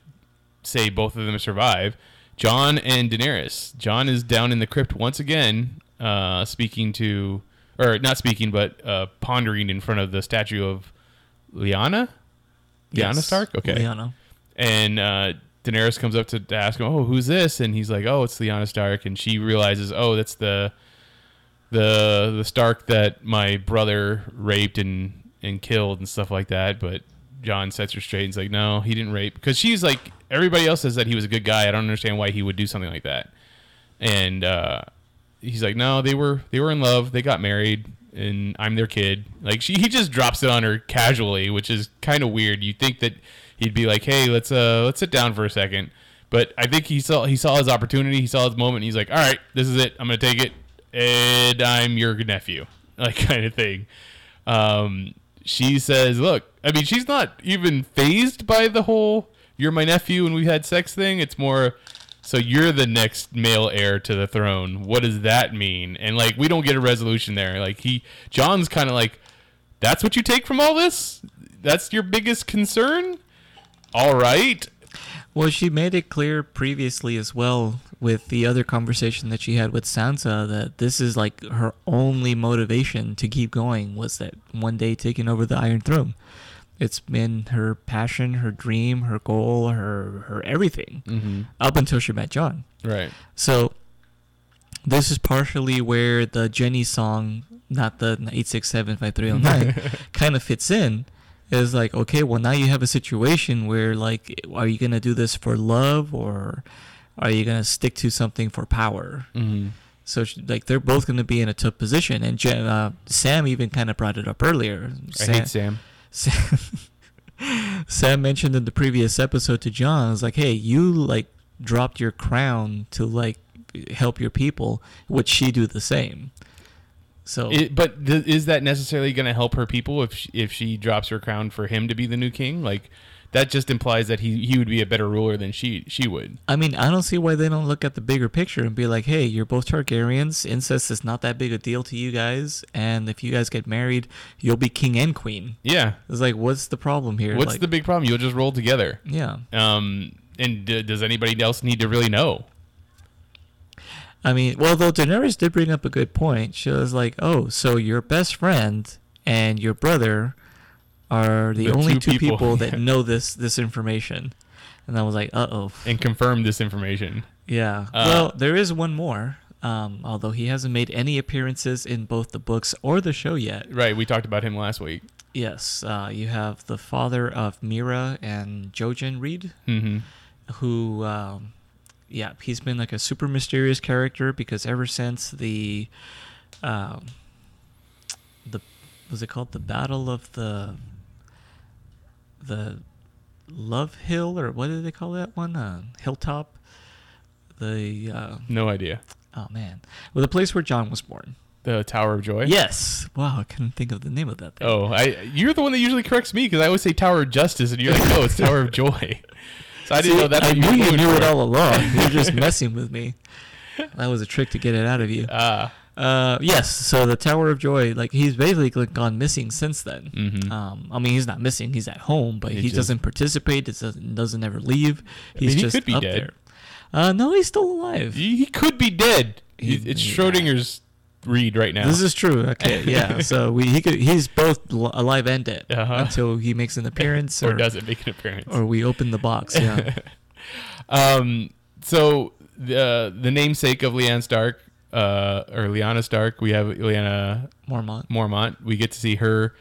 say, both of them survive. Jon and Daenerys. Jon is down in the crypt once again, pondering in front of the statue of Lyanna? Yes. Lyanna Stark? Okay. Lyanna. And Daenerys comes up to ask him, oh, who's this? And he's like, oh, it's Lyanna Stark. And she realizes, oh, that's the Stark that my brother raped and killed and stuff like that. But Jon sets her straight and is like, no, he didn't rape. Because she's like, everybody else says that he was a good guy. I don't understand why he would do something like that. And he's like, no, they were in love. They got married. And I'm their kid. He just drops it on her casually, which is kind of weird. You'd think that he'd be like, "Hey, let's sit down for a second." But I think he saw his opportunity. He saw his moment. And he's like, "All right, this is it. I'm gonna take it, and I'm your nephew," kind of thing. She says, "Look, she's not even phased by the whole 'you're my nephew and we had sex' thing. It's more." So you're the next male heir to the throne. What does that mean? And like, we don't get a resolution there. Like John's kind of like, that's what you take from all this? That's your biggest concern? All right. Well, she made it clear previously as well with the other conversation that she had with Sansa that this is like her only motivation to keep going was that one day taking over the Iron Throne. It's been her passion, her dream, her goal, her everything up until she met Jon. Right. So this is partially where the Jenny song, not the 8675309, kind of fits in. Is like, okay, well, now you have a situation where, like, are you going to do this for love or are you going to stick to something for power? Mm-hmm. So, like, they're both going to be in a tough position. And Sam even kind of brought it up earlier. Sam mentioned in the previous episode to Jon, it's like, hey, you, like, dropped your crown to, like, help your people. Would she do the same? So, is that necessarily going to help her people if she drops her crown for him to be the new king? Like, that just implies that he would be a better ruler than she would. I mean, I don't see why they don't look at the bigger picture and be like, hey, you're both Targaryens. Incest is not that big a deal to you guys. And if you guys get married, you'll be king and queen. Yeah. It's like, what's the problem here? What's the big problem? You'll just roll together. Yeah. And does anybody else need to really know? I mean, well, though Daenerys did bring up a good point. She was like, oh, so your best friend and your brother are the only two people that know this information. And I was like, uh-oh. And confirm this information. Yeah. Well, there is one more, although he hasn't made any appearances in both the books or the show yet. Right. We talked about him last week. Yes. You have the father of Mira and Jojen Reed, who... yeah, he's been like a super mysterious character because ever since the was it called the Battle of the Love Hill or what did they call that one? Hilltop. No idea. Oh man, well the place where Jon was born. The Tower of Joy? Yes. Wow, I couldn't think of the name of that thing. Oh, you're the one that usually corrects me because I always say Tower of Justice and you're like, no, it's Tower of Joy. I didn't know that. I knew you knew it all along. You're just messing with me. That was a trick to get it out of you. Yes. So the Tower of Joy, like he's basically gone missing since then. Mm-hmm. I mean, he's not missing. He's at home, but he doesn't participate. Doesn't ever leave. He's he just could be up dead. There. No, he's still alive. He could be dead. It's Schrodinger's read right now. This is true. Okay, yeah. So he's both alive and dead until he makes an appearance, or doesn't make an appearance, or we open the box. Yeah. So the namesake of Lyanna Stark, or Lyanna Stark, we have Lyanna Mormont. We get to see her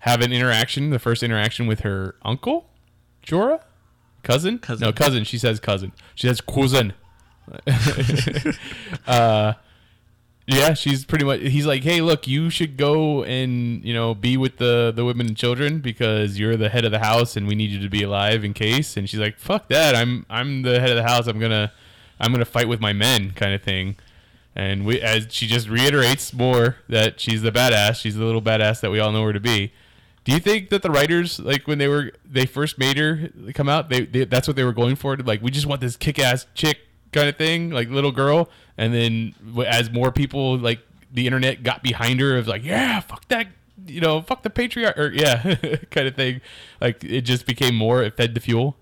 have an interaction, the first interaction with her uncle, Jorah, cousin. She says cousin. She says cousin. Yeah, she's pretty much... He's like, hey, look, you should go and, you know, be with the women and children because you're the head of the house and we need you to be alive in case. And she's like, fuck that. I'm the head of the house. I'm gonna fight with my men kind of thing. And as she just reiterates more that she's the badass. She's the little badass that we all know her to be. Do you think that the writers, like, when they first made her come out, they that's what they were going for? Like, we just want this kick-ass chick kind of thing, like little girl. And then as more people, like the internet, got behind her, it was like, yeah, fuck that, you know, fuck the patriarch, or yeah, kind of thing. Like it just became more, it fed the fuel.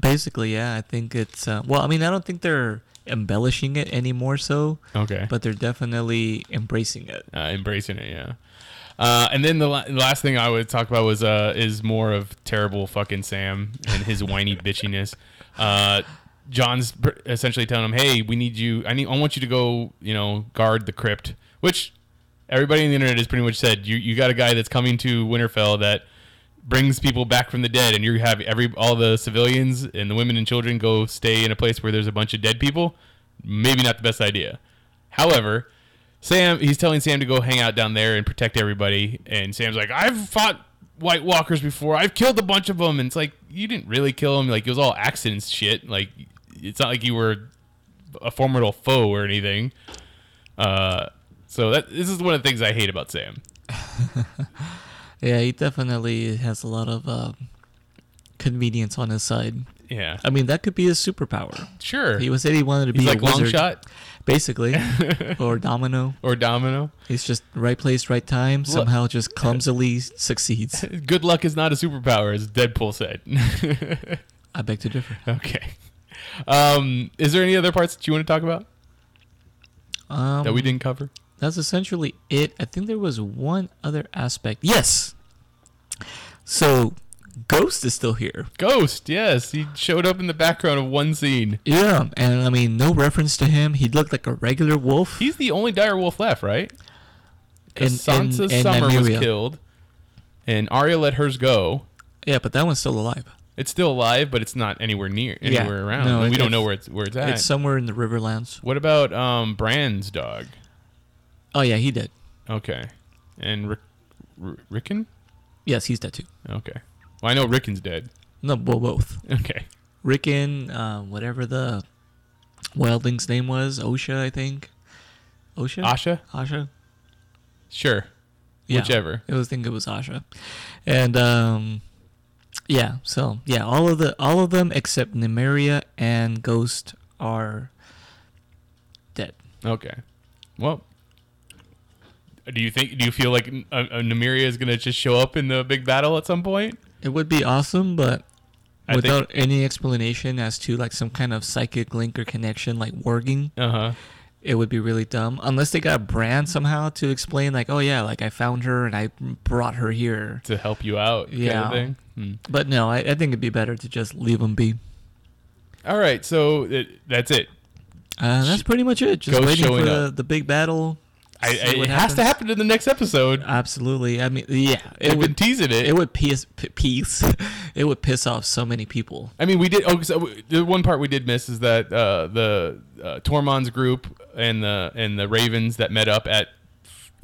Basically, yeah, I think it's, well, I mean, I don't think they're embellishing it anymore so. Okay. But they're definitely embracing it. Yeah. And then the last thing I would talk about was is more of terrible fucking Sam and his whiny bitchiness. John's essentially telling him, hey, we need you. I want you to go, you know, guard the crypt, which everybody on the internet has pretty much said, you got a guy that's coming to Winterfell that brings people back from the dead. And you have all the civilians and the women and children go stay in a place where there's a bunch of dead people. Maybe not the best idea. However, he's telling Sam to go hang out down there and protect everybody. And Sam's like, I've fought White Walkers before. I've killed a bunch of them. And it's like, you didn't really kill them. Like it was all accidents shit. Like, it's not like you were a formidable foe or anything. So this is one of the things I hate about Sam. Yeah, he definitely has a lot of convenience on his side. Yeah. I mean, that could be his superpower. Sure. He was said he wanted to be like a wizard. Long shot? Basically. Or domino. Or domino. He's just right place, right time, somehow just clumsily succeeds. Good luck is not a superpower, as Deadpool said. I beg to differ. Okay. Is there any other parts that you want to talk about that we didn't cover? That's essentially it. I think there was one other aspect. Yes. So Ghost is still here. Ghost, yes. He showed up in the background of one scene. Yeah, and I mean, no reference to him. He looked like a regular wolf. He's the only dire wolf left, right? Because Sansa Summer was killed, and Arya let hers go. Yeah, but that one's still alive. It's still alive, but it's not anywhere around. No, we don't know where it's at. It's somewhere in the Riverlands. What about Bran's dog? Oh, yeah, he did. Okay. And Rickon? Yes, he's dead, too. Okay. Well, I know Rickon's dead. No, well, both. Okay. Rickon, whatever the wildling's name was, Osha, I think. Osha? Asha? Sure. Yeah. Whichever. I think it was Asha. And, yeah, so yeah, all of them except Nymeria and Ghost are dead. Okay. Well, do you feel like Nymeria is going to just show up in the big battle at some point? It would be awesome, but without any explanation as to like some kind of psychic link or connection like warging. Uh-huh. It would be really dumb unless they got Bran somehow to explain like, oh yeah, like I found her and I brought her here to help you out. Yeah. Kind of thing. But no, I think it'd be better to just leave them be. All right, so that's it. That's pretty much it. Just waiting for the big battle. It has to happen in the next episode. Absolutely. I mean, yeah, it would teasing it. It would piss off so many people. I mean, we did. Oh, so the one part we did miss is that the Tormund's group and the Ravens that met up at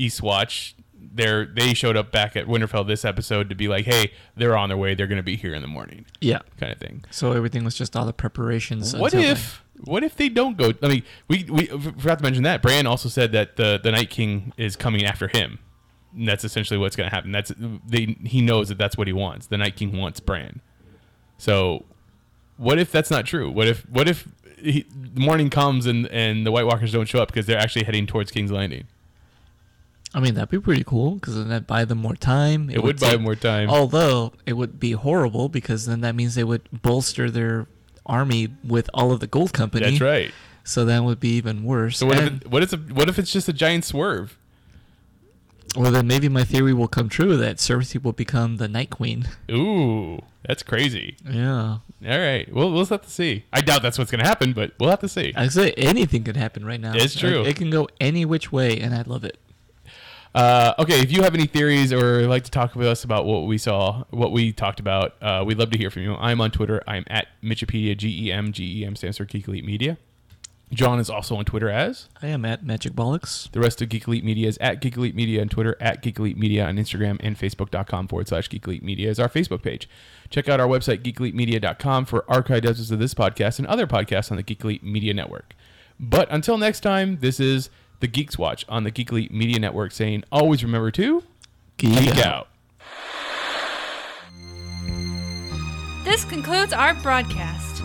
Eastwatch. They showed up back at Winterfell this episode to be like, hey, they're on their way. They're going to be here in the morning. Yeah. Kind of thing. So everything was just all the preparations. What if they don't go? I mean, we forgot to mention that. Bran also said that the Night King is coming after him. And that's essentially what's going to happen. He knows that that's what he wants. The Night King wants Bran. So what if that's not true? What if the morning comes and the White Walkers don't show up because they're actually heading towards King's Landing? I mean, that'd be pretty cool because then that'd buy them more time. It would buy them more time. Although, it would be horrible because then that means they would bolster their army with all of the gold company. That's right. So that would be even worse. So what if it's just a giant swerve? Well, then maybe my theory will come true that Cersei will become the Night Queen. Ooh, that's crazy. Yeah. All right. Well, we'll have to see. I doubt that's what's going to happen, but we'll have to see. I say anything could happen right now. It's true. It can go any which way, and I love it. Okay, if you have any theories or like to talk with us about what we saw, what we talked about, we'd love to hear from you. I'm on Twitter. I'm at Mitchipedia, G-E-M. G-E-M stands for Geek Elite Media. John is also on Twitter as? I am at Magic Bollocks. The rest of Geek Elite Media is at Geek Elite Media on Twitter, at Geek Elite Media on Instagram, and Facebook.com/Geek Elite Media is our Facebook page. Check out our website, GeekEliteMedia.com, for archived episodes of this podcast and other podcasts on the Geek Elite Media Network. But until next time, this is The Geeks Watch on the Geek Elite Media Network, saying always remember to geek out. This concludes our broadcast.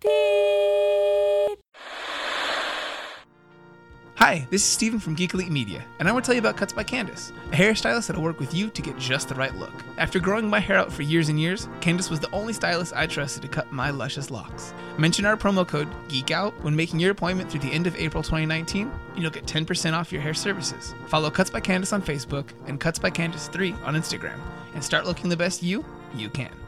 Beep. Hi, this is Steven from Geek Elite Media, and I want to tell you about Cuts by Candice, a hairstylist that'll work with you to get just the right look. After growing my hair out for years and years, Candice was the only stylist I trusted to cut my luscious locks. Mention our promo code GeekOut when making your appointment through the end of April 2019, and you'll get 10% off your hair services. Follow Cuts by Candice on Facebook and Cuts by Candice 3 on Instagram, and start looking the best you can.